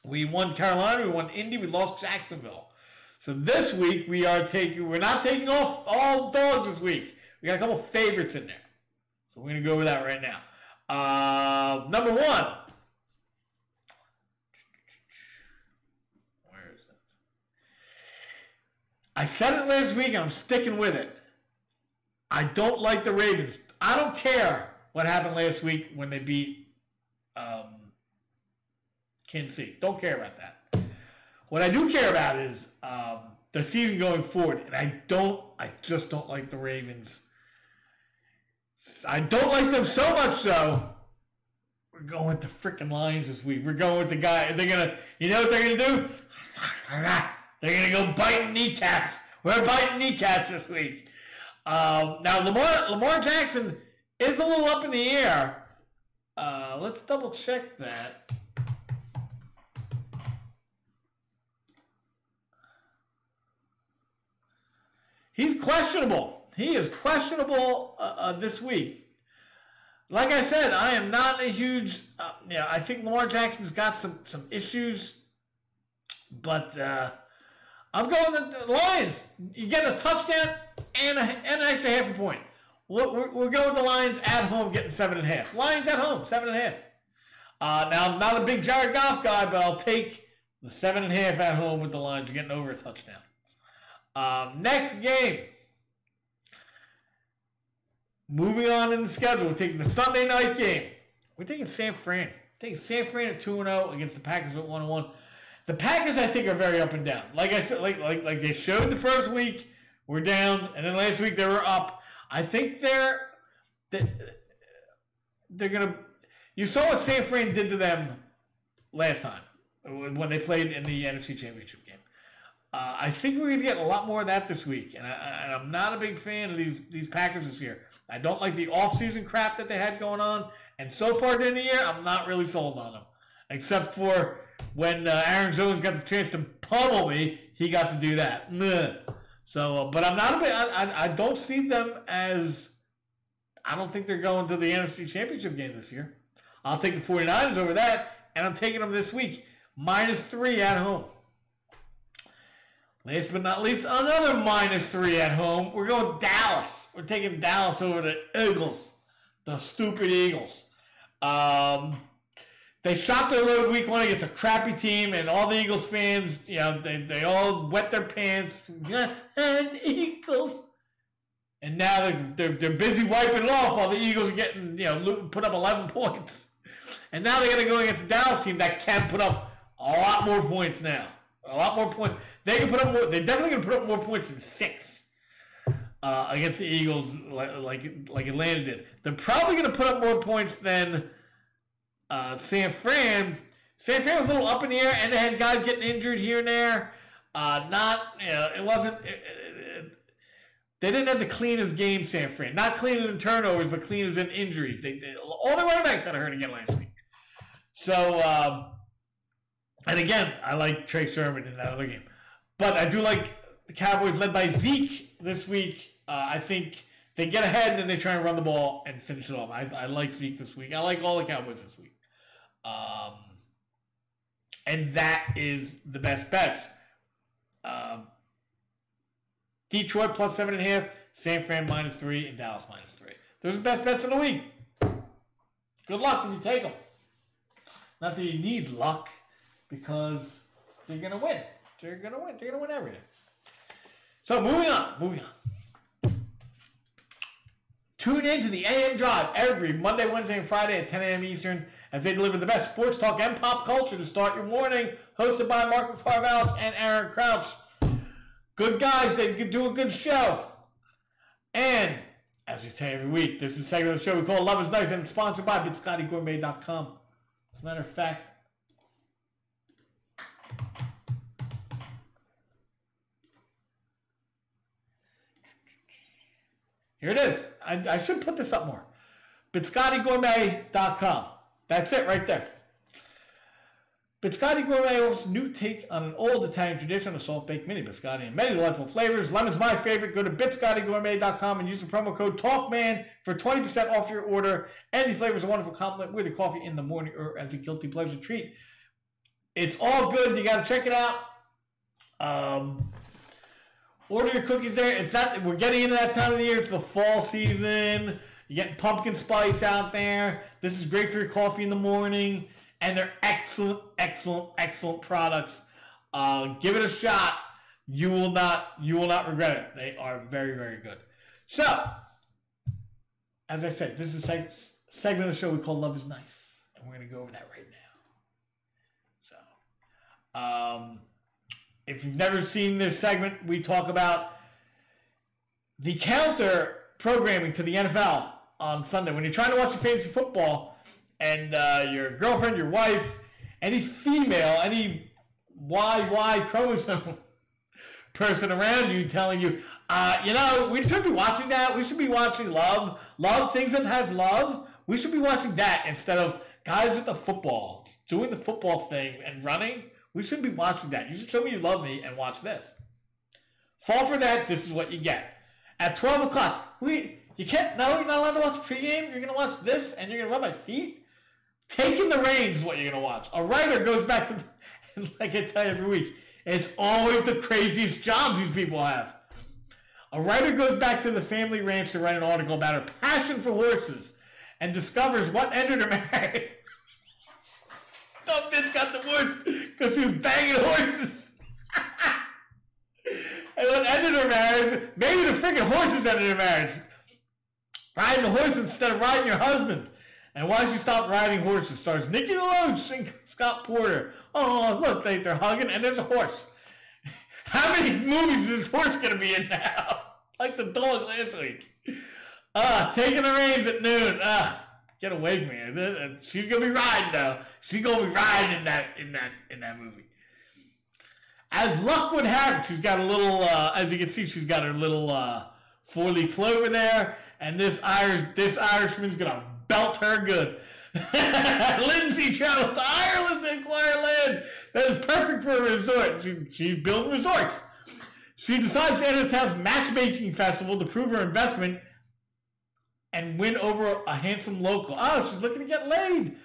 We won Carolina. We won Indy. We lost Jacksonville. So this week, we are taking, we're not taking off all dogs this week. We got a couple favorites in there. So we're going to go over that right now. Uh, number one. Where is it? I said it last week, and I'm sticking with it. I don't like the Ravens. I don't care what happened last week when they beat um, Kansas City. Don't care about that. What I do care about is um, the season going forward, and I don't. I just don't like the Ravens. I don't like them so much, so we're going with the freaking Lions this week. We're going with the guy. They're gonna, you know what they're gonna do? They're gonna go biting kneecaps. We're biting kneecaps this week. Um, now, Lamar Lamar Jackson is a little up in the air. Uh, let's double check that. He's questionable. He is questionable uh, uh, this week. Like I said, I am not a huge. Uh, yeah, I think Lamar Jackson's got some some issues, but uh, I'm going to the Lions. You get a touchdown. And, a, and an extra half a point. We're, we're going with the Lions at home getting seven and a half. Lions at home, seven and a half. Uh, now, I'm not a big Jared Goff guy, but I'll take the seven and a half at home with the Lions. You're getting over a touchdown. Um, next game. Moving on in the schedule. We're taking the Sunday night game. We're taking San Fran. We're taking San Fran at two and oh against the Packers at one and one. The Packers, I think, are very up and down. Like I said, like like, like they showed the first week. We're down, and then last week they were up. I think they're they're, they're gonna. You saw what San Fran did to them last time when they played in the N F C Championship game. Uh, I think we're gonna get a lot more of that this week, and, I, and I'm not a big fan of these these Packers this year. I don't like the off-season crap that they had going on, and so far during the year, I'm not really sold on them, except for when uh, Aaron Jones got the chance to pummel me, he got to do that. Meh. So, uh, but I'm not a big, I, I, I don't see them as, I don't think they're going to the N F C Championship game this year. I'll take the 49ers over that, and I'm taking them this week. Minus three at home. Last but not least, another minus three at home. We're going Dallas. We're taking Dallas over the Eagles. The stupid Eagles. Um, they shot their load week one against a crappy team, and all the Eagles fans, you know, they, they all wet their pants. And Eagles. And now they're, they're, they're busy wiping it off while the Eagles are getting, you know, put up eleven points. And now they're going to go against the Dallas team that can put up a lot more points now. A lot more points. They can put up more. They're definitely going to put up more points than six uh, against the Eagles like, like, like Atlanta did. They're probably going to put up more points than... Uh, San Fran, San Fran was a little up in the air, and they had guys getting injured here and there. Uh, not, you know, it wasn't. It, it, it, they didn't have the cleanest game, San Fran. Not clean as in turnovers, but clean as in injuries. They, they all their running backs got hurt again last week. So, um, and again, I like Trey Sermon in that other game, but I do like the Cowboys led by Zeke this week. Uh, I think they get ahead and then they try and run the ball and finish it off. I, I like Zeke this week. I like all the Cowboys this week. Um, and that is the best bets. Um, Detroit plus seven and a half, San Fran minus three, and Dallas minus three. Those are the best bets of the week. Good luck if you take them. Not that you need luck, because they're gonna win. They're gonna win. They're gonna win everything. So moving on, moving on. Tune in to the A M Drive every Monday, Wednesday, and Friday at ten a.m. Eastern, as they deliver the best sports talk and pop culture to start your morning, hosted by Marco Parvalis and Aaron Crouch. good guys that can do a good show. And as we say every week, this is a segment of the show we call Love is Nice, and it's sponsored by Bitscotti Gourmet dot com. As a matter of fact, here it is. I, I should put this up more. Bitscotti Gourmet dot com. That's it right there. Biscotti Gourmet offers a new take on an old Italian tradition of salt-baked mini biscotti and many delightful flavors. Lemon's my favorite. Go to Bitscotti Gourmet dot com and use the promo code TALKMAN for twenty percent off your order. Any flavor is a wonderful compliment with your coffee in the morning or as a guilty pleasure treat. It's all good. You got to check it out. Um, order your cookies there. It's that we're getting into that time of the year. It's the fall season. You're getting pumpkin spice out there. This is great for your coffee in the morning. And they're excellent, excellent, excellent products. Uh, give it a shot. You will not, you will not regret it. They are very, very good. So, as I said, this is a segment of the show we call Love is Nice. And we're going to go over that right now. So, um, if you've never seen this segment, we talk about the counter programming to the N F L on Sunday. When you're trying to watch your fantasy football, and uh, your girlfriend, your wife, any female, any Y Y chromosome person around you telling you, uh, you know, we should be watching that. We should be watching love. Love, things that have love. We should be watching that instead of guys with the football, doing the football thing and running. We should be watching that. You should show me you love me and watch this. Fall for that. This is what you get. At twelve o'clock, we, you can't, no, you're not allowed to watch pregame. You're going to watch this and you're going to rub my feet. Taking the Reins is what you're going to watch. A writer goes back to, the, like I tell you every week, it's always the craziest jobs these people have. A writer goes back to the family ranch to write an article about her passion for horses and discovers what ended her marriage. Dumb bitch got divorced because she was banging horses. And what ended her marriage, maybe the freaking horses ended her marriage. Riding the horse instead of riding your husband. And Why She Stopped Riding Horses stars Nikki DeLoach and Scott Porter. Oh, look, they, they're hugging, and there's a horse. How many movies is this horse going to be in now? Like the dog last week. Uh, Taking the Reins at noon. Uh, get away from me. She's going to be riding, though. She's going to be riding in that, in, that, in that movie. As luck would have it, she's got a little, uh, as you can see, she's got her little uh, four-leaf clover there. And this, Irish, this Irishman's going to belt her good. Lindsay travels to Ireland to acquire land that is perfect for a resort. She, she's building resorts. She decides to enter the town's matchmaking festival to prove her investment and win over a handsome local. Oh, she's looking to get laid.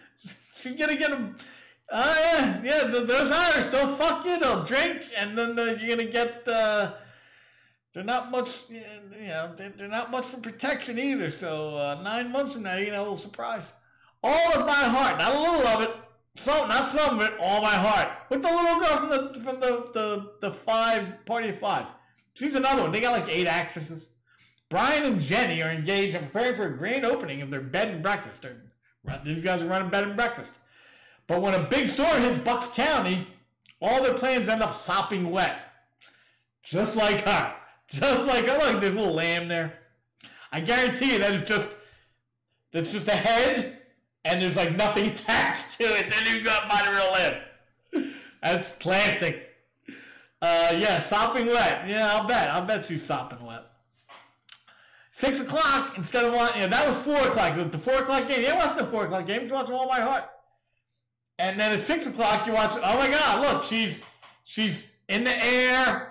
She's going to get a... Oh, yeah. Yeah, those Irish, they'll fuck you, they'll drink, and then you're going to get... Uh, They're not much, you know, they're not much for protection either. So uh, nine months from now, you know, a little surprise. All of my heart, not a little of it, some, not some of it, all my heart. With the little girl from the from the the, the five party of five, she's another one. They got like eight actresses. Brian and Jenny are engaged and preparing for a grand opening of their bed and breakfast. They're, these guys are running bed and breakfast. But when a big storm hits Bucks County, all their plans end up sopping wet, just like her. Just like, oh, look, there's a little lamb there. I guarantee you that is just, that's just a head, and there's like nothing attached to it. Then you got by the real lamb. That's plastic. Uh, yeah, sopping wet. Yeah, I'll bet. I'll bet she's sopping wet. Six o'clock instead of one. Yeah, that was four o'clock. The four o'clock game. You watch the four o'clock game. You watch All My Heart. And then at six o'clock, you watch. Oh my God! Look, she's she's in the air.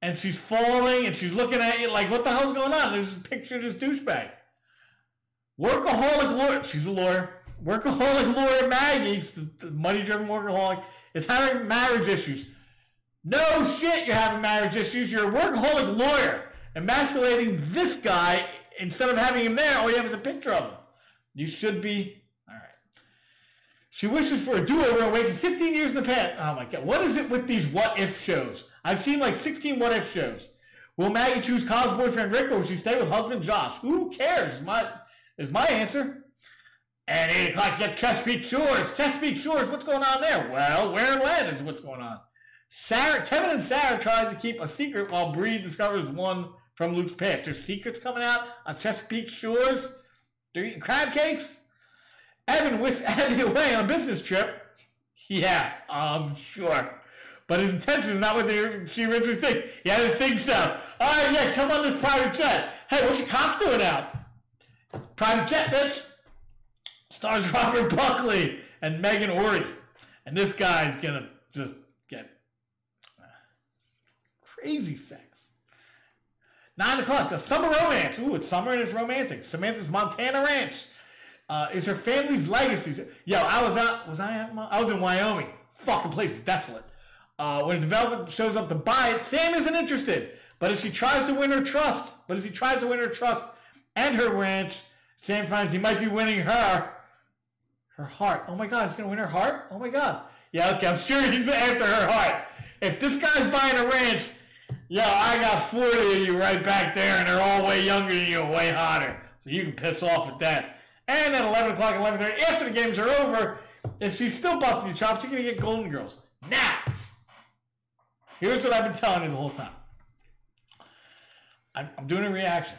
And she's falling, and she's looking at you like, what the hell's going on? There's a picture of this douchebag. Workaholic lawyer, she's a lawyer. Workaholic lawyer Maggie, the money-driven workaholic, is having marriage issues. No shit, you're having marriage issues. You're a workaholic lawyer, emasculating this guy instead of having him there. All you have is a picture of him. You should be... All right. She wishes for a do-over and waits fifteen years in the past. Oh, my God. What is it with these what-if shows? I've seen like sixteen what-if shows. Will Maggie choose college boyfriend Rick, or will she stay with husband Josh? Who cares? Is my, is my answer. At eight o'clock, get Chesapeake Shores. Chesapeake Shores, what's going on there? Well, where and when is what's going on. Sarah, Kevin and Sarah tried to keep a secret while Bree discovers one from Luke's past. There's secrets coming out on Chesapeake Shores. They're eating crab cakes. Evan whisks Abby away on a business trip. Yeah, I'm um, sure. But his intention is not what they, she originally thinks. Yeah, I didn't think so. All right, yeah, come on this private jet. Hey, what's your cop doing out? Private jet, bitch. Stars Robert Buckley and Megan Horry. And this guy's going to just get uh, crazy sex. Nine o'clock, a summer romance. Ooh, it's summer and it's romantic. Samantha's Montana ranch. Uh, it's her family's legacy. Yo, I was out, was I out? I was in Wyoming. Fucking place is desolate. Uh, when a developer shows up to buy it, Sam isn't interested. But if she tries to win her trust, but if she tries to win her trust and her ranch, Sam finds he might be winning her, her heart. Oh my God, he's gonna win her heart? Oh my God. Yeah, okay, I'm sure he's after her heart. If this guy's buying a ranch, yo, I got forty of you right back there, and they're all way younger than you, way hotter. So you can piss off at that. And at eleven o'clock, eleven thirty, after the games are over, if she's still busting your chops, you're gonna get Golden Girls. Now, here's what I've been telling you the whole time. I'm, I'm doing a reaction.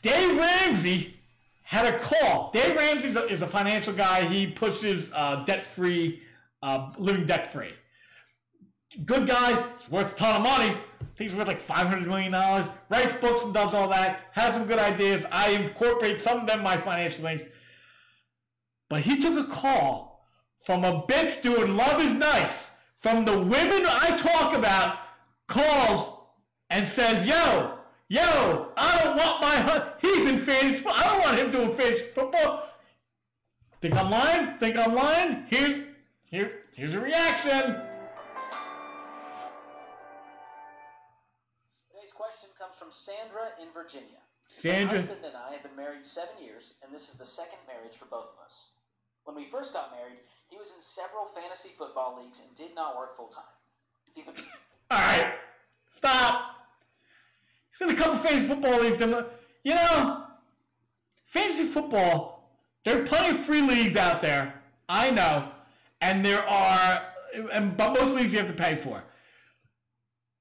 Dave Ramsey had a call. Dave Ramsey is a, is a financial guy. He pushes uh, debt-free, uh, living debt-free. Good guy. He's worth a ton of money. I think he's worth like five hundred million dollars. Writes books and does all that. Has some good ideas. I incorporate some of them in my financial things. But he took a call from a bitch doing Love Is Nice. From the women I talk about, calls and says, yo, yo, I don't want my husband. He's in fantasy football. I don't want him doing fantasy football. Think I'm lying? Think I'm lying? Here's, here, here's a reaction. Today's question comes from Sandra in Virginia. Sandra. My husband and I have been married seven years, and this is the second marriage for both of us. When we first got married, he was in several fantasy football leagues and did not work full-time. He's been... All right. Stop. He's in a couple of fantasy football leagues. You know, fantasy football, there are plenty of free leagues out there. I know. And there are, and, but most leagues you have to pay for.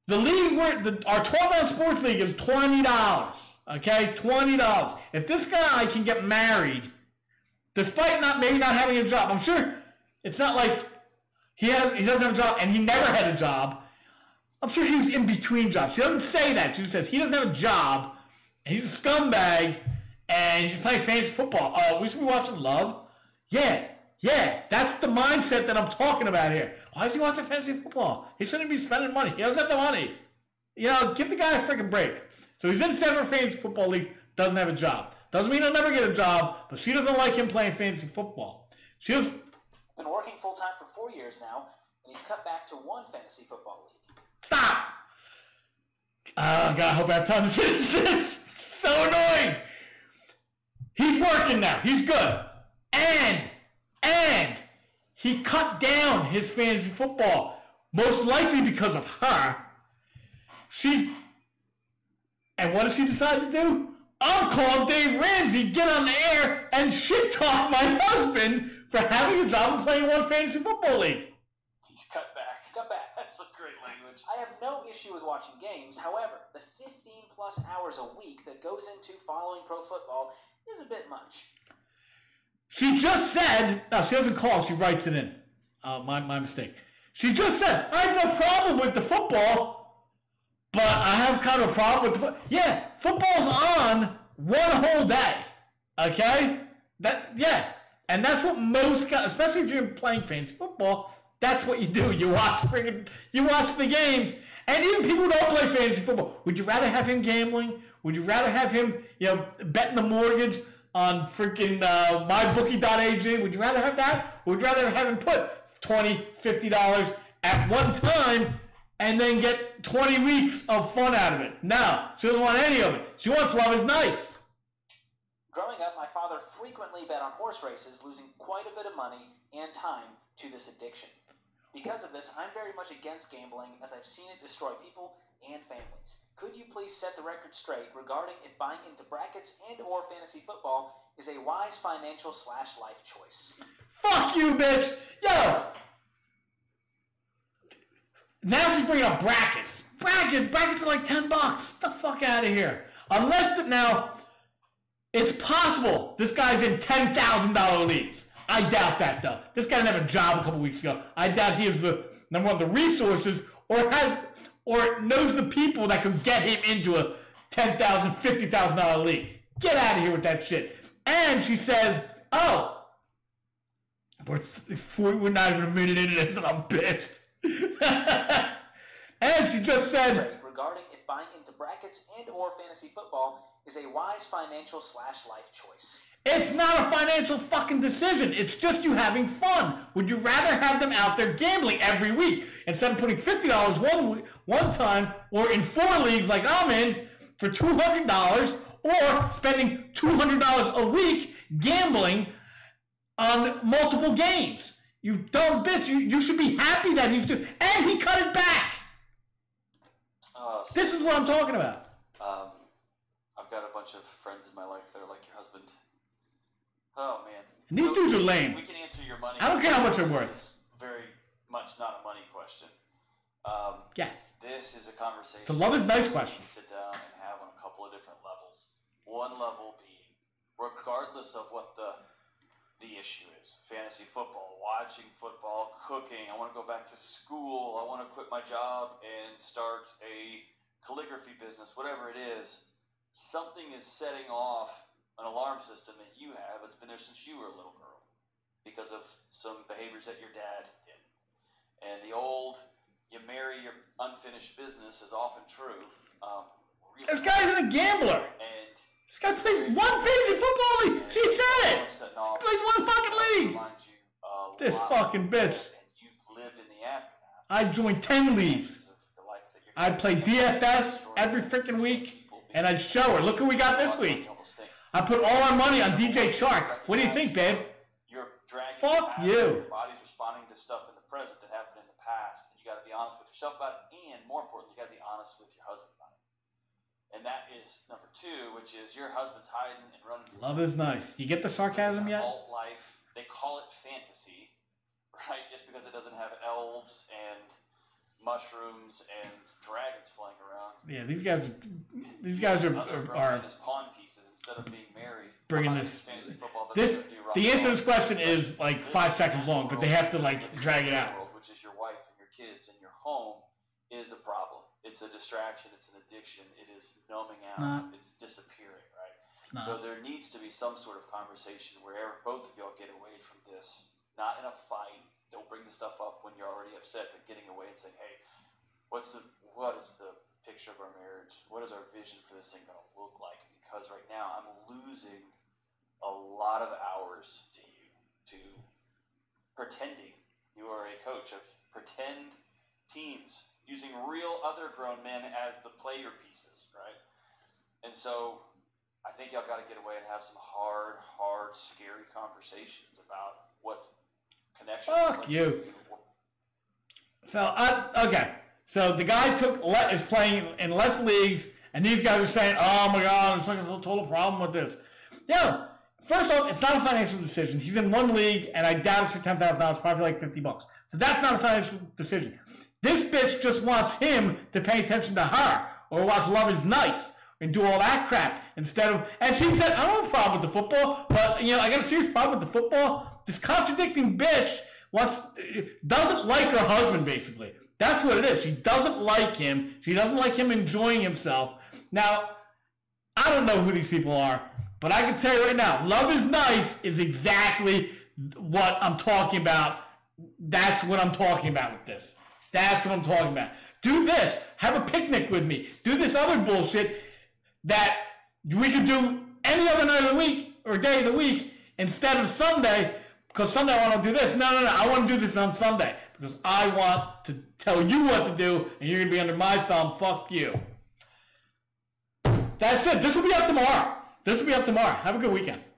The league, where the, our twelve ounce sports league is twenty dollars. Okay? twenty dollars. If this guy can get married, despite not maybe not having a job, I'm sure... It's not like he has he doesn't have a job and he never had a job. I'm sure he was in between jobs. She doesn't say that. She just says he doesn't have a job and he's a scumbag and he's playing fantasy football. Oh, uh, we should be watching Love. Yeah, yeah. That's the mindset that I'm talking about here. Why is he watching fantasy football? He shouldn't be spending money. He doesn't have the money. You know, give the guy a freaking break. So he's in several fantasy football leagues, doesn't have a job. Doesn't mean he'll never get a job, but she doesn't like him playing fantasy football. She doesn't. Been working full-time for four years now, and he's cut back to one fantasy football league. Stop! Oh, God, I hope I have time to finish this. It's so annoying. He's working now. He's good. And, and, he cut down his fantasy football, most likely because of her. She's, and what does she decide to do? I'll call Dave Ramsey, get on the air, and shit-talk my husband for having a job and playing one fantasy football league. He's cut back. He's cut back. That's a great language. I have no issue with watching games. However, the fifteen plus hours a week that goes into following pro football is a bit much. She just said, no, she doesn't call. She writes it in. Uh, my, my mistake. She just said, I have no problem with the football, but I have kind of a problem with the football. Yeah, football's on one whole day. Okay? That, yeah. And that's what most guys, especially if you're playing fantasy football, that's what you do. You watch friggin', you watch the games. And even people who don't play fantasy football, would you rather have him gambling? Would you rather have him, you know, betting the mortgage on freaking uh, my bookie dot a g? Would you rather have that? Or would you rather have him put twenty dollars, fifty dollars at one time and then get twenty weeks of fun out of it? No, she doesn't want any of it. She wants Love Is Nice. Growing up, my father frequently bet on horse races, losing quite a bit of money and time to this addiction. Because of this, I'm very much against gambling, as I've seen it destroy people and families. Could you please set the record straight regarding if buying into brackets and or fantasy football is a wise financial slash life choice? Fuck you, bitch! Yo! Now she's bringing up brackets. Brackets! Brackets are like ten bucks. Get the fuck out of here. Unless, the, now, it's possible this guy's in ten thousand dollars leagues. I doubt that, though. This guy didn't have a job a couple weeks ago. I doubt he is the, number one, the resources or has... or knows the people that could get him into a ten thousand dollars, fifty thousand dollars league. Get out of here with that shit. And she says, oh, we're, we're not even a minute into this and I'm pissed. And she just said, regarding if buying into brackets and or fantasy football is a wise financial slash life choice. It's not a financial fucking decision. It's just you having fun. Would you rather have them out there gambling every week instead of putting fifty dollars one, one time or in four leagues like I'm in for two hundred dollars or spending two hundred dollars a week gambling on multiple games? You dumb bitch. You, you should be happy that he's doing. And he cut it back. Uh, so this is what I'm talking about. Um, I've got a bunch of friends in my life that are like your husband. Oh, man. And these so dudes are lame. We can answer your money. I don't care how much they're worth. This is very much not a money question. Um, yes. This is a conversation. It's a love is nice question. Sit down and have on a couple of different levels. One level being, regardless of what the the issue is, fantasy football, watching football, cooking. I want to go back to school. I want to quit my job and start a calligraphy business, whatever it is. Something is setting off an alarm system that you have. It's been there since you were a little girl because of some behaviors that your dad did. And the old, you marry your unfinished business is often true. Um, really this guy isn't a gambler. And this guy plays one fantasy football league. She said it. He plays one fucking league. This fucking bitch. And you've lived in the aftermath. I joined ten leagues. I'd play D F S every freaking week, and I'd show her. Look who we got this week. I put all our money on D J Chark. What do you think, babe? You're dragging Fuck you. Your body's responding to stuff in the present that happened in the past. And you got to be honest with yourself about it. And more importantly, you got to be honest with your husband about it. And that is number two, which is your husband's hiding and running. Love is nice. You get the sarcasm yet? Alt life. They call it fantasy, right? Just because it doesn't have elves and mushrooms and dragons flying around. Yeah, these guys, these guys are are, are pawn pieces instead of being married. Bringing this, football, this the answer to this question is like five seconds long, but they have to like drag it out. Which is your wife and your kids and your home is a problem. It's a distraction. It's an addiction. It is numbing it's out. Not, it's disappearing. Right. It's not. So there needs to be some sort of conversation where both of y'all get away from this, not in a fight. Don't bring the stuff up when you're already upset, but getting away and saying, hey, what's the, what is the picture of our marriage? What is our vision for this thing going to look like? Because right now I'm losing a lot of hours to you, to pretending you are a coach of pretend teams, using real other grown men as the player pieces, right? And so I think y'all got to get away and have some hard, hard, scary conversations about what connection. Fuck you. So I okay. So the guy took le- is playing in less leagues, and these guys are saying, "Oh my god, it's like a total problem with this." Yeah. First off, it's not a financial decision. He's in one league, and I doubt it's for ten thousand dollars, probably like fifty bucks. So that's not a financial decision. This bitch just wants him to pay attention to her, or watch Love Is Nice, and do all that crap instead of. And she said, "I don't have a problem with the football, but you know, I got a serious problem with the football." This contradicting bitch wants doesn't like her husband, basically. That's what it is. She doesn't like him. She doesn't like him enjoying himself. Now, I don't know who these people are, but I can tell you right now, Love Is Nice is exactly what I'm talking about. That's what I'm talking about with this. That's what I'm talking about. Do this. Have a picnic with me. Do this other bullshit that we could do any other night of the week or day of the week instead of Sunday. Because Sunday I want to do this. No, no, no. I want to do this on Sunday. Because I want to tell you what to do, and you're going to be under my thumb. Fuck you. That's it. This will be up tomorrow. This will be up tomorrow. Have a good weekend.